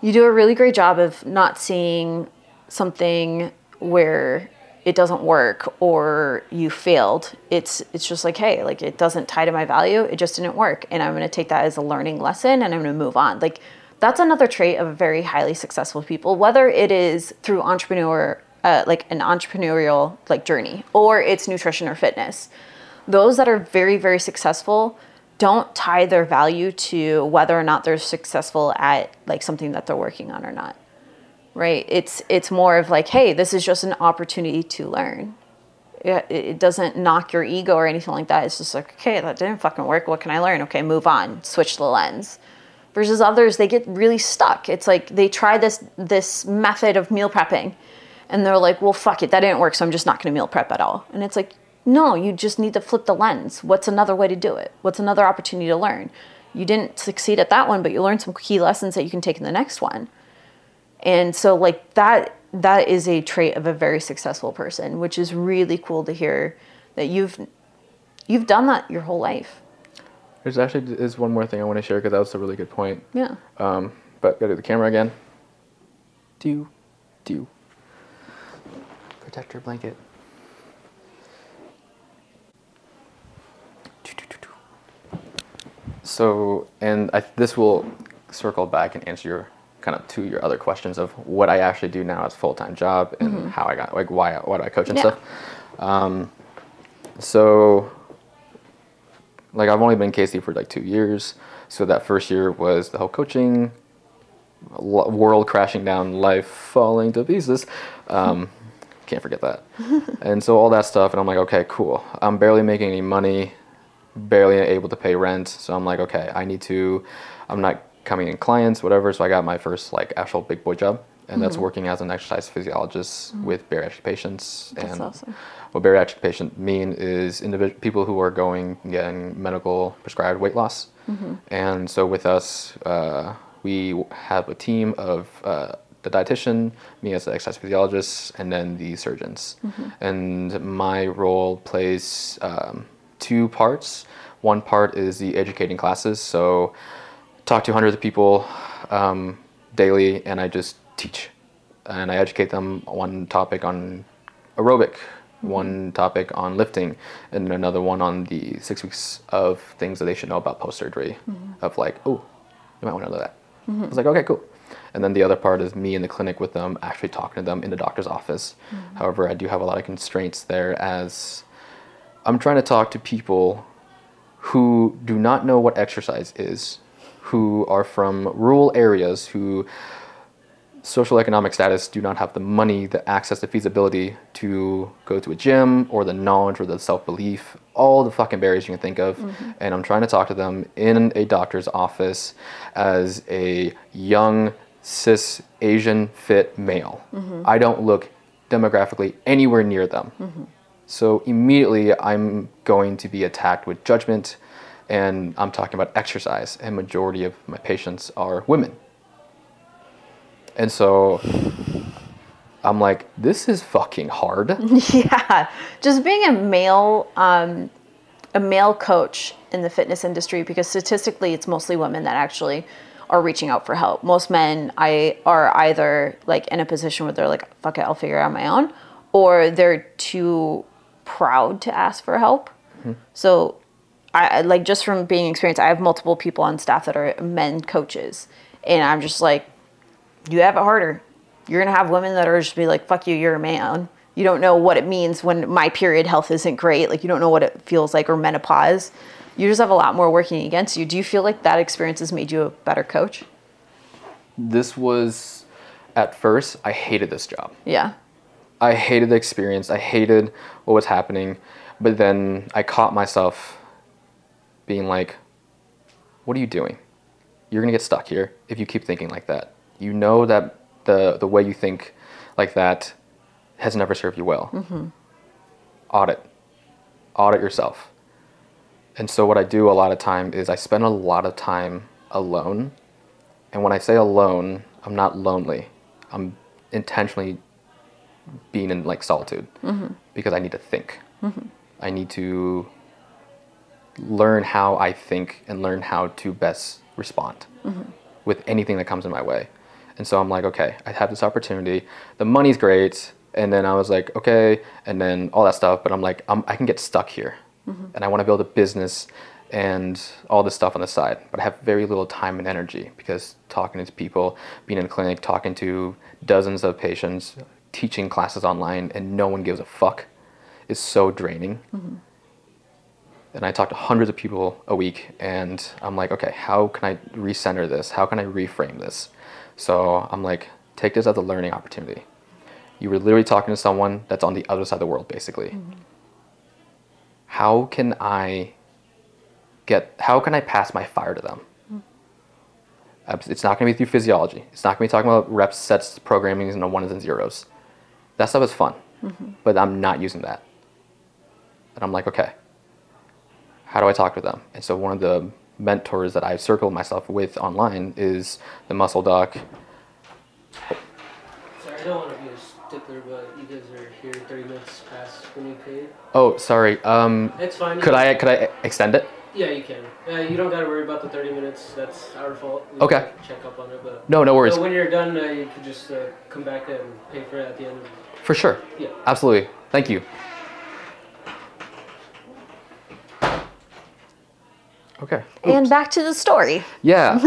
you do a really great job of not seeing something where it doesn't work or you failed. It's just hey, it doesn't tie to my value. It just didn't work. And I'm going to take that as a learning lesson and I'm going to move on. That's another trait of very highly successful people, whether it is through an entrepreneurial journey or it's nutrition or fitness. Those that are very, very successful don't tie their value to whether or not they're successful at something that they're working on or not, right? It's more of hey, this is just an opportunity to learn. It doesn't knock your ego or anything like that. It's just okay, that didn't fucking work. What can I learn? Okay, move on, switch the lens. Versus others, they get really stuck. It's they try this method of meal prepping and they're well, fuck it, that didn't work, so I'm just not going to meal prep at all. And it's no, you just need to flip the lens. What's another way to do it? What's another opportunity to learn? You didn't succeed at that one, but you learned some key lessons that you can take in the next one. And so that is a trait of a very successful person, which is really cool to hear that you've done that your whole life. There's actually is one more thing I want to share because that was a really good point. Yeah. But go to the camera again. Do. Protect your blanket. So, this will circle back and answer your to your other questions of what I actually do now as a full-time job and mm-hmm. how I got, why do I coach and stuff. I've only been Casey for 2 years. So that first year was the whole coaching, world crashing down, life falling to pieces. Can't forget that. And so all that stuff, and I'm okay, cool. I'm barely making any money. Barely able to pay rent, so I'm okay, I'm not coming in clients, whatever, so I got my first actual big boy job, and mm-hmm. that's working as an exercise physiologist mm-hmm. with bariatric patients. That's and awesome. What bariatric patients mean is people who are going and getting medical prescribed weight loss. Mm-hmm. And so with us, we have a team of the dietitian, me as the exercise physiologist, and then the surgeons. Mm-hmm. And my role plays two parts. One part is the educating classes. So talk to hundreds of people daily, and I just teach. And I educate them one topic on aerobic, mm-hmm. one topic on lifting, and another one on the 6 weeks of things that they should know about post-surgery. Mm-hmm. Of like, oh, you might want to know that. Mm-hmm. I was like, okay, cool. And then the other part is me in the clinic with them, actually talking to them in the doctor's office. Mm-hmm. However, I do have a lot of constraints there as I'm trying to talk to people who do not know what exercise is, who are from rural areas, who social economic status do not have the money, the access, the feasibility to go to a gym, or the knowledge or the self-belief, all the fucking barriers you can think of. Mm-hmm. And I'm trying to talk to them in a doctor's office as a young, cis, Asian, fit male. Mm-hmm. I don't look demographically anywhere near them. Mm-hmm. So immediately I'm going to be attacked with judgment, and I'm talking about exercise, and majority of my patients are women. And so I'm like, this is fucking hard. Yeah. Just being a male coach in the fitness industry, because statistically it's mostly women that actually are reaching out for help. Most men are either like in a position where they're like, fuck it, I'll figure it out on my own, or they're too proud to ask for help. Mm-hmm. So I like, just from being experienced, I have multiple people on staff that are men coaches, and I'm just like, you have it harder. You're going to have women that are just be like, fuck you, you're a man. You don't know what it means when my period health isn't great. Like, you don't know what it feels like, or menopause. You just have a lot more working against you. Do you feel like that experience has made you a better coach? This was, at first, I hated this job. Yeah. I hated the experience. I hated what was happening. But then I caught myself being like, what are you doing? You're going to get stuck here if you keep thinking like that. You know that the way you think like that has never served you well. Mm-hmm. Audit yourself. And so what I do a lot of time is I spend a lot of time alone. And when I say alone, I'm not lonely. I'm intentionally being in like solitude, mm-hmm. because I need to think. Mm-hmm. I need to learn how I think and learn how to best respond mm-hmm. with anything that comes in my way. And so I'm like, okay, I have this opportunity. The money's great. And then I was like, okay. And then all that stuff. But I'm like, I can get stuck here. Mm-hmm. And I want to build a business and all this stuff on the side. But I have very little time and energy, because talking to people, being in a clinic, talking to dozens of patients, teaching classes online, and no one gives a fuck, is so draining. Mm-hmm. And I talk to hundreds of people a week. And I'm like, okay, how can I recenter this? How can I reframe this? So I'm like, take this as a learning opportunity. You were literally talking to someone that's on the other side of the world, basically. Mm-hmm. How can I pass my fire to them? Mm-hmm. It's not going to be through physiology. It's not going to be talking about reps, sets, programming, and the ones and zeros. That stuff is fun, mm-hmm. but I'm not using that. And I'm like, okay, how do I talk to them? And so one of the mentors that I've circled myself with online is the muscle doc. Sorry, I don't want to be a stickler, but you guys are here 30 minutes past when you paid. Oh, sorry. It's fine. Could I extend it? Yeah, you can. You don't got to worry about the 30 minutes. That's our fault. Okay. Check up on it, but no worries. So when you're done, you can just come back and pay for it at the end. For sure. Yeah. Absolutely. Thank you. Okay. Oops. And back to the story. Yeah.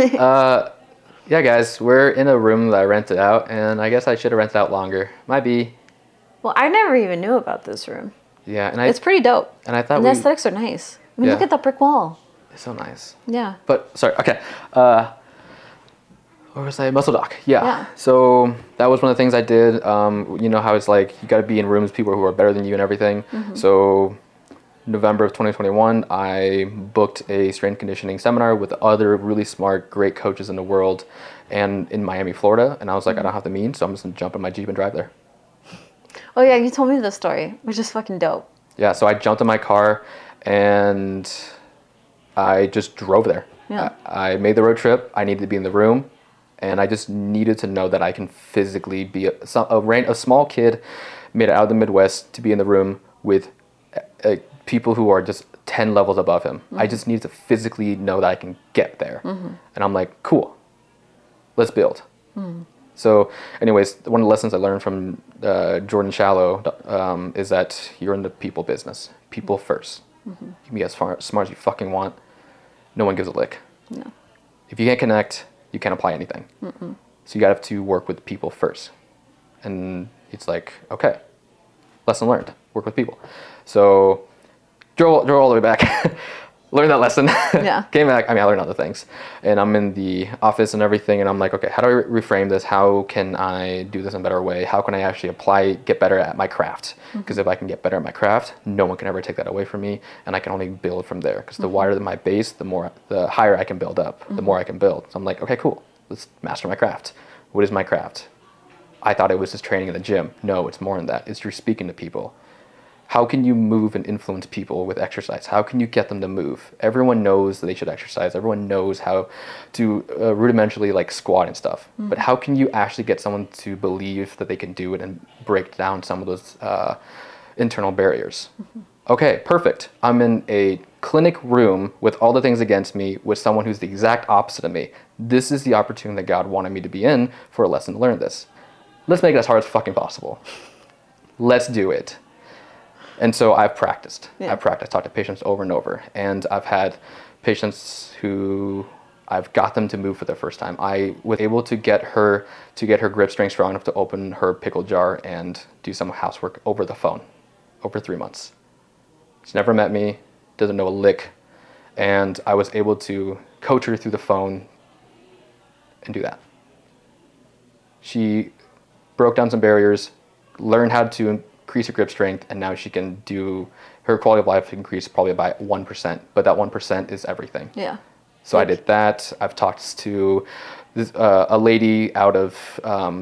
Yeah, guys, we're in a room that I rented out, and I guess I should have rented out longer. Might be. Well, I never even knew about this room. Yeah, and it's pretty dope. And I thought the aesthetics are nice. I mean, yeah. Look at that brick wall. It's so nice. Yeah. But sorry. Okay. Or was I muscle doc? Yeah. So that was one of the things I did. You know how it's like you got to be in rooms with people who are better than you and everything. Mm-hmm. So November of 2021, I booked a strength conditioning seminar with other really smart, great coaches in the world and in Miami, Florida. And I was like, I don't have the means, so I'm just going to jump in my Jeep and drive there. Oh, yeah, you told me this story, which is fucking dope. Yeah, so I jumped in my car and I just drove there. Yeah. I made the road trip. I needed to be in the room. And I just needed to know that I can physically be a small kid made it out of the Midwest to be in the room with people who are just 10 levels above him. Mm-hmm. I just needed to physically know that I can get there. Mm-hmm. And I'm like, cool, let's build. Mm-hmm. So anyways, one of the lessons I learned from Jordan Shallow is that you're in the people business. People first. Mm-hmm. You can be as smart as you fucking want. No one gives a lick. Yeah. If you can't connect, you can't apply anything. Mm-mm. So you have to work with people first. And it's like, okay, lesson learned, work with people. So drove all the way back, learned that lesson, yeah. Came back, I learned other things. And I'm in the office and everything, and I'm like, okay, how do I reframe this? How can I do this in a better way? How can I actually get better at my craft? Because if I can get better at my craft, no one can ever take that away from me, and I can only build from there. Because the wider my base, the higher I can build up, the more I can build. So I'm like, okay, cool, let's master my craft. What is my craft? I thought it was just training in the gym. No, it's more than that. It's you're speaking to people. How can you move and influence people with exercise? How can you get them to move? Everyone knows that they should exercise. Everyone knows how to rudimentarily squat and stuff. Mm-hmm. But how can you actually get someone to believe that they can do it and break down some of those internal barriers? Mm-hmm. Okay, perfect. I'm in a clinic room with all the things against me with someone who's the exact opposite of me. This is the opportunity that God wanted me to be in for a lesson to learn this. Let's make it as hard as fucking possible. Let's do it. And so I've practiced. Yeah. I've practiced, talked to patients over and over. And I've had patients who I've got them to move for the first time. I was able to get her grip strength strong enough to open her pickle jar and do some housework over the phone over 3 months. She's never met me, doesn't know a lick. And I was able to coach her through the phone and do that. She broke down some barriers, learned how to increase her grip strength, and now she can do her quality of life increase probably by 1%, but that 1% is everything. Yeah. So I did that. I've talked to this, a lady out of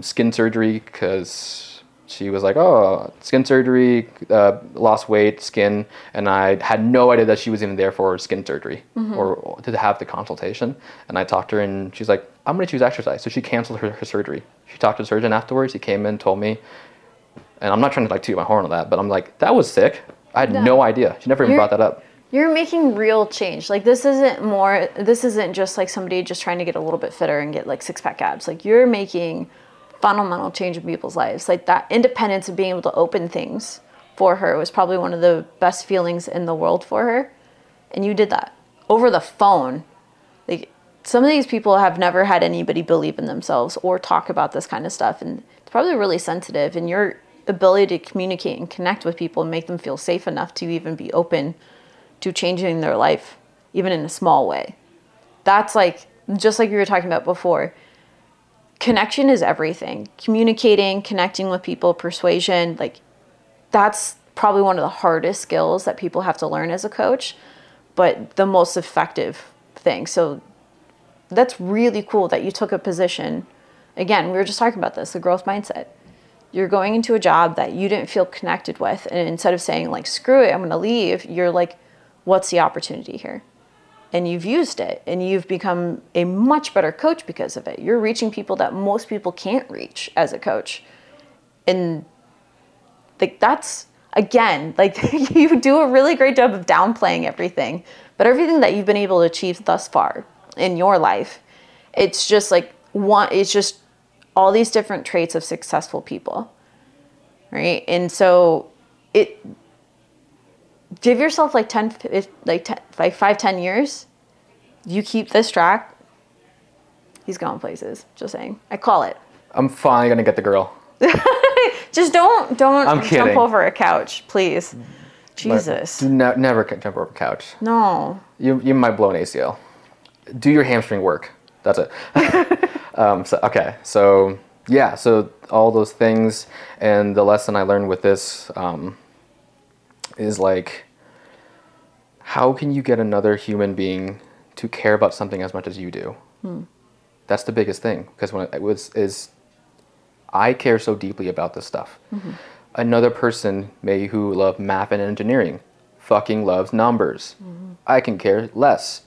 skin surgery because she was like, oh, skin surgery, lost weight, skin, and I had no idea that she was even there for skin surgery or to have the consultation. And I talked to her and she's like, I'm going to choose exercise. So she canceled her surgery. She talked to the surgeon afterwards. He came in and told me, and I'm not trying to toot my horn on that, but I'm like, that was sick. I had no idea. She never even brought that up. You're making real change. This isn't just somebody just trying to get a little bit fitter and get six-pack abs. You're making fundamental change in people's lives. That independence of being able to open things for her was probably one of the best feelings in the world for her. And you did that over the phone. Some of these people have never had anybody believe in themselves or talk about this kind of stuff. And it's probably really sensitive, and you're ability to communicate and connect with people and make them feel safe enough to even be open to changing their life, even in a small way. That's just like you were talking about before. Connection is everything. Communicating, connecting with people, persuasion, that's probably one of the hardest skills that people have to learn as a coach, but the most effective thing. So that's really cool that you took a position. Again, we were just talking about this, the growth mindset. You're going into a job that you didn't feel connected with. And instead of saying screw it, I'm going to leave, you're what's the opportunity here? And you've used it, and you've become a much better coach because of it. You're reaching people that most people can't reach as a coach. And that's, again, you do a really great job of downplaying everything, but everything that you've been able to achieve thus far in your life, it's just all these different traits of successful people, right? And so give yourself 5, 10 years, you keep this track, he's going places, just saying. I call it. I'm finally gonna get the girl. Just don't jump over a couch, please. Jesus. Never jump over a couch. No. You might blow an ACL. Do your hamstring work, that's it. So all those things, and the lesson I learned with this is how can you get another human being to care about something as much as you do? Hmm. That's the biggest thing, because when it was, is I care so deeply about this stuff. Mm-hmm. Another person may who love math and engineering fucking loves numbers. Mm-hmm. I can care less.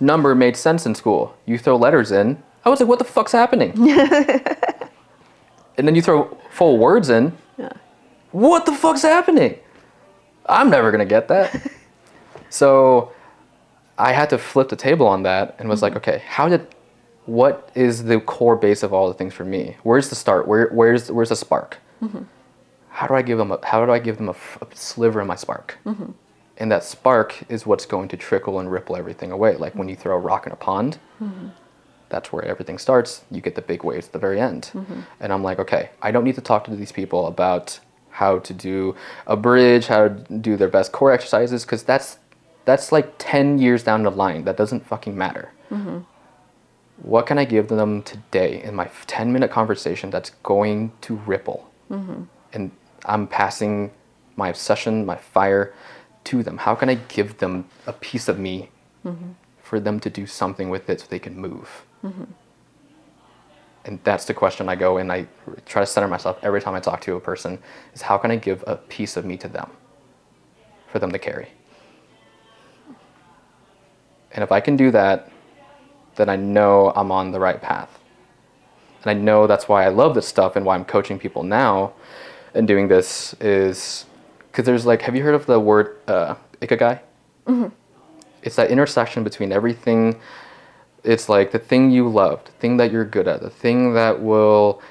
Number made sense in school. You throw letters in, I was like, what the fuck's happening? And then you throw full words in, yeah. What the fuck's happening? I'm never gonna get that. So I had to flip the table on that and was mm-hmm. like, okay, what is the core base of all the things for me? Where's the start? Where's the spark? Mm-hmm. How do I give them a sliver of my spark? Mm-hmm. And that spark is what's going to trickle and ripple everything away. Like when you throw a rock in a pond, mm-hmm. that's where everything starts. You get the big waves at the very end. Mm-hmm. And I'm like, okay, I don't need to talk to these people about how to do a bridge, how to do their best core exercises, because that's like 10 years down the line. That doesn't fucking matter. Mm-hmm. What can I give them today in my 10-minute conversation that's going to ripple? Mm-hmm. And I'm passing my obsession, my fire to them. How can I give them a piece of me mm-hmm. for them to do something with it so they can move? Mm-hmm. And that's the question I go and I try to center myself every time I talk to a person is how can I give a piece of me to them for them to carry? And if I can do that, then I know I'm on the right path. And I know that's why I love this stuff and why I'm coaching people now and doing this is because there's like, have you heard of the word ikigai? Mm-hmm. It's that intersection between everything. It's like the thing you love, the thing that you're good at, the thing that will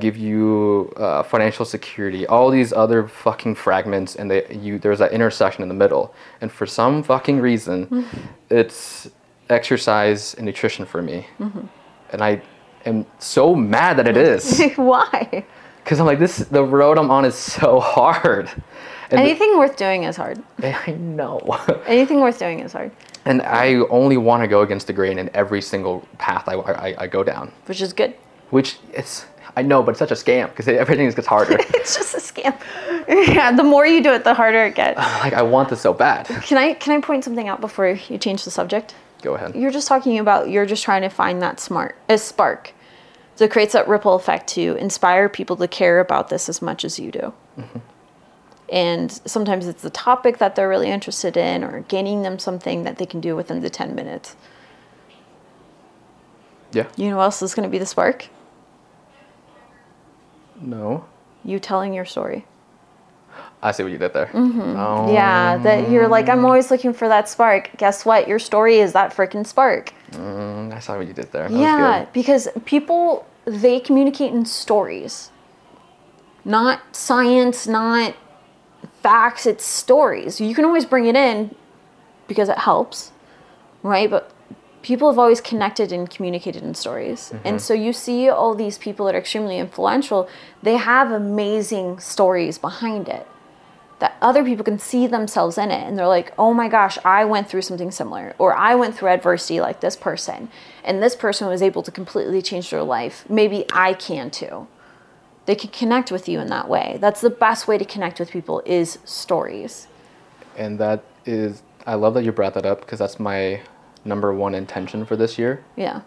give you financial security, all these other fucking fragments, and there's that intersection in the middle. And for some fucking reason, mm-hmm. it's exercise and nutrition for me. Mm-hmm. And I am so mad that it is. Why? Because I'm like, the road I'm on is so hard. And anything worth doing is hard. I know. Anything worth doing is hard. And I only want to go against the grain in every single path I go down. Which is good. Which it's, I know, but it's such a scam because everything gets harder. It's just a scam. Yeah, the more you do it, the harder it gets. Like I want this so bad. Can I point something out before you change the subject? Go ahead. You're just talking about, you're just trying to find that spark that creates that ripple effect to inspire people to care about this as much as you do. Mm-hmm. And sometimes it's the topic that they're really interested in or gaining them something that they can do within the 10 minutes. Yeah. You know what else is going to be the spark? No. You telling your story. I see what you did there. Mm-hmm. Yeah, that you're like, I'm always looking for that spark. Guess what? Your story is that freaking spark. I saw what you did there. That was good. Because people, they communicate in stories. Not science, not facts, it's stories. You can always bring it in because it helps, right? But people have always connected and communicated in stories. Mm-hmm. And so you see all these people that are extremely influential, they have amazing stories behind it that other people can see themselves in it. And they're like, oh my gosh, I went through something similar, or I went through adversity like this person, and this person was able to completely change their life. Maybe I can too. They can connect with you in that way. That's the best way to connect with people is stories. And that is, I love that you brought that up because that's my number one intention for this year. Yeah.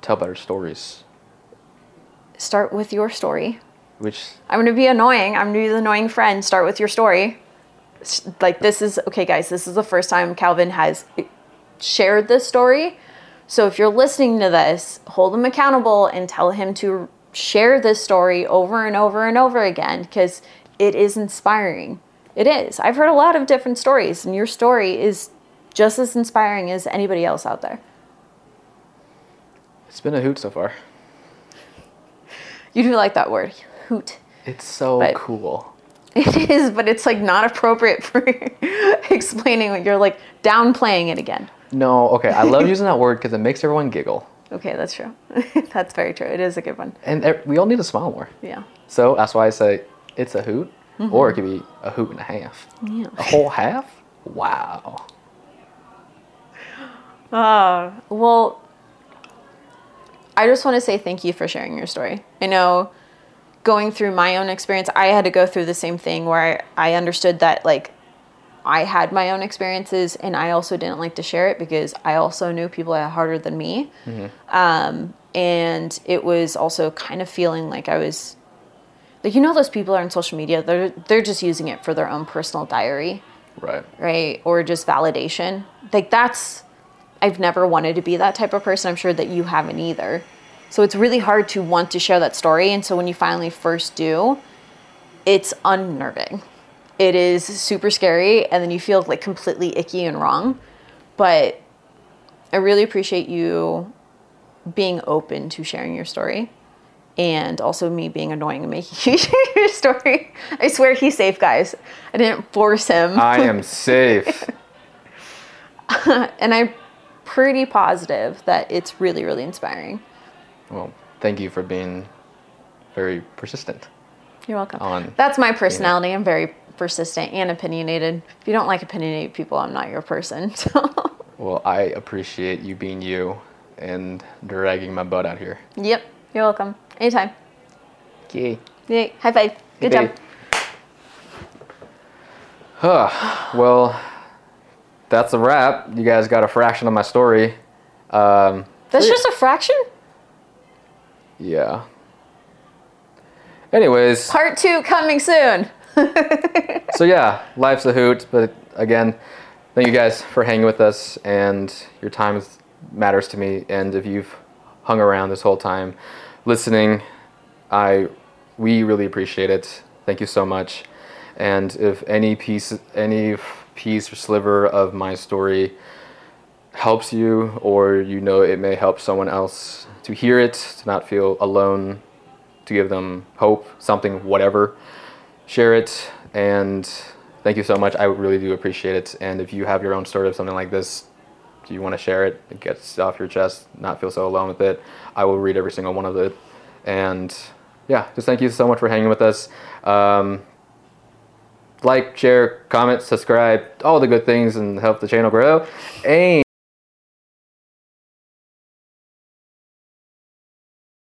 Tell better stories. Start with your story. Which I'm going to be annoying. I'm going to be the annoying friend. Start with your story. Like okay guys, this is the first time Calvin has shared this story. So if you're listening to this, hold him accountable and tell him to share this story over and over and over again because it is inspiring. It is. I've heard a lot of different stories and your story is just as inspiring as anybody else out there. It's been a hoot so far. You do like that word, hoot. It's so cool. It is, but it's like not appropriate for explaining what you're like downplaying it again. No, okay. I love using that word because it makes everyone giggle. Okay, that's true. That's very true. It is a good one. And we all need to smile more. Yeah. So that's why I say it's a hoot, mm-hmm. or it could be a hoot and a half. Yeah. A whole half? Wow. Well, I just want to say thank you for sharing your story. I know going through my own experience, I had to go through the same thing where I understood that like I had my own experiences, and I also didn't like to share it because I also knew people that had harder than me. Mm-hmm. And it was also kind of feeling like I was, like, you know, those people are on social media, they're just using it for their own personal diary. Right. Right. Or just validation. Like, that's, I've never wanted to be that type of person. I'm sure that you haven't either. So it's really hard to want to share that story. And so when you finally first do, it's unnerving. It is super scary. And then you feel like completely icky and wrong. But I really appreciate you being open to sharing your story, and also me being annoying and making you share your story. I swear he's safe, guys. I didn't force him. I am safe. And I'm pretty positive that it's really, really inspiring. Well, thank you for being very persistent. You're welcome. That's my personality. I'm very persistent and opinionated. If you don't like opinionated people, I'm not your person. So. Well, I appreciate you being you and dragging my butt out here. Yep. You're welcome. Anytime. Okay. Yay. High five. Good job. Huh. Well, that's a wrap. You guys got a fraction of my story. That's just a fraction? Yeah. Anyways. Part 2 coming soon. So yeah, life's a hoot. But again, thank you guys for hanging with us, and your time matters to me. And if you've hung around this whole time listening, we really appreciate it. Thank you so much. And if any piece or sliver of my story helps you, or you know it may help someone else to hear it, to not feel alone, to give them hope, something, whatever, share it. And thank you so much. I really do appreciate it. And if you have your own story of something like this, do you want to share it? It gets off your chest, not feel so alone with it. I will read every single one of it. And yeah, just thank you so much for hanging with us. Like, share, comment, subscribe, all the good things, and help the channel grow. And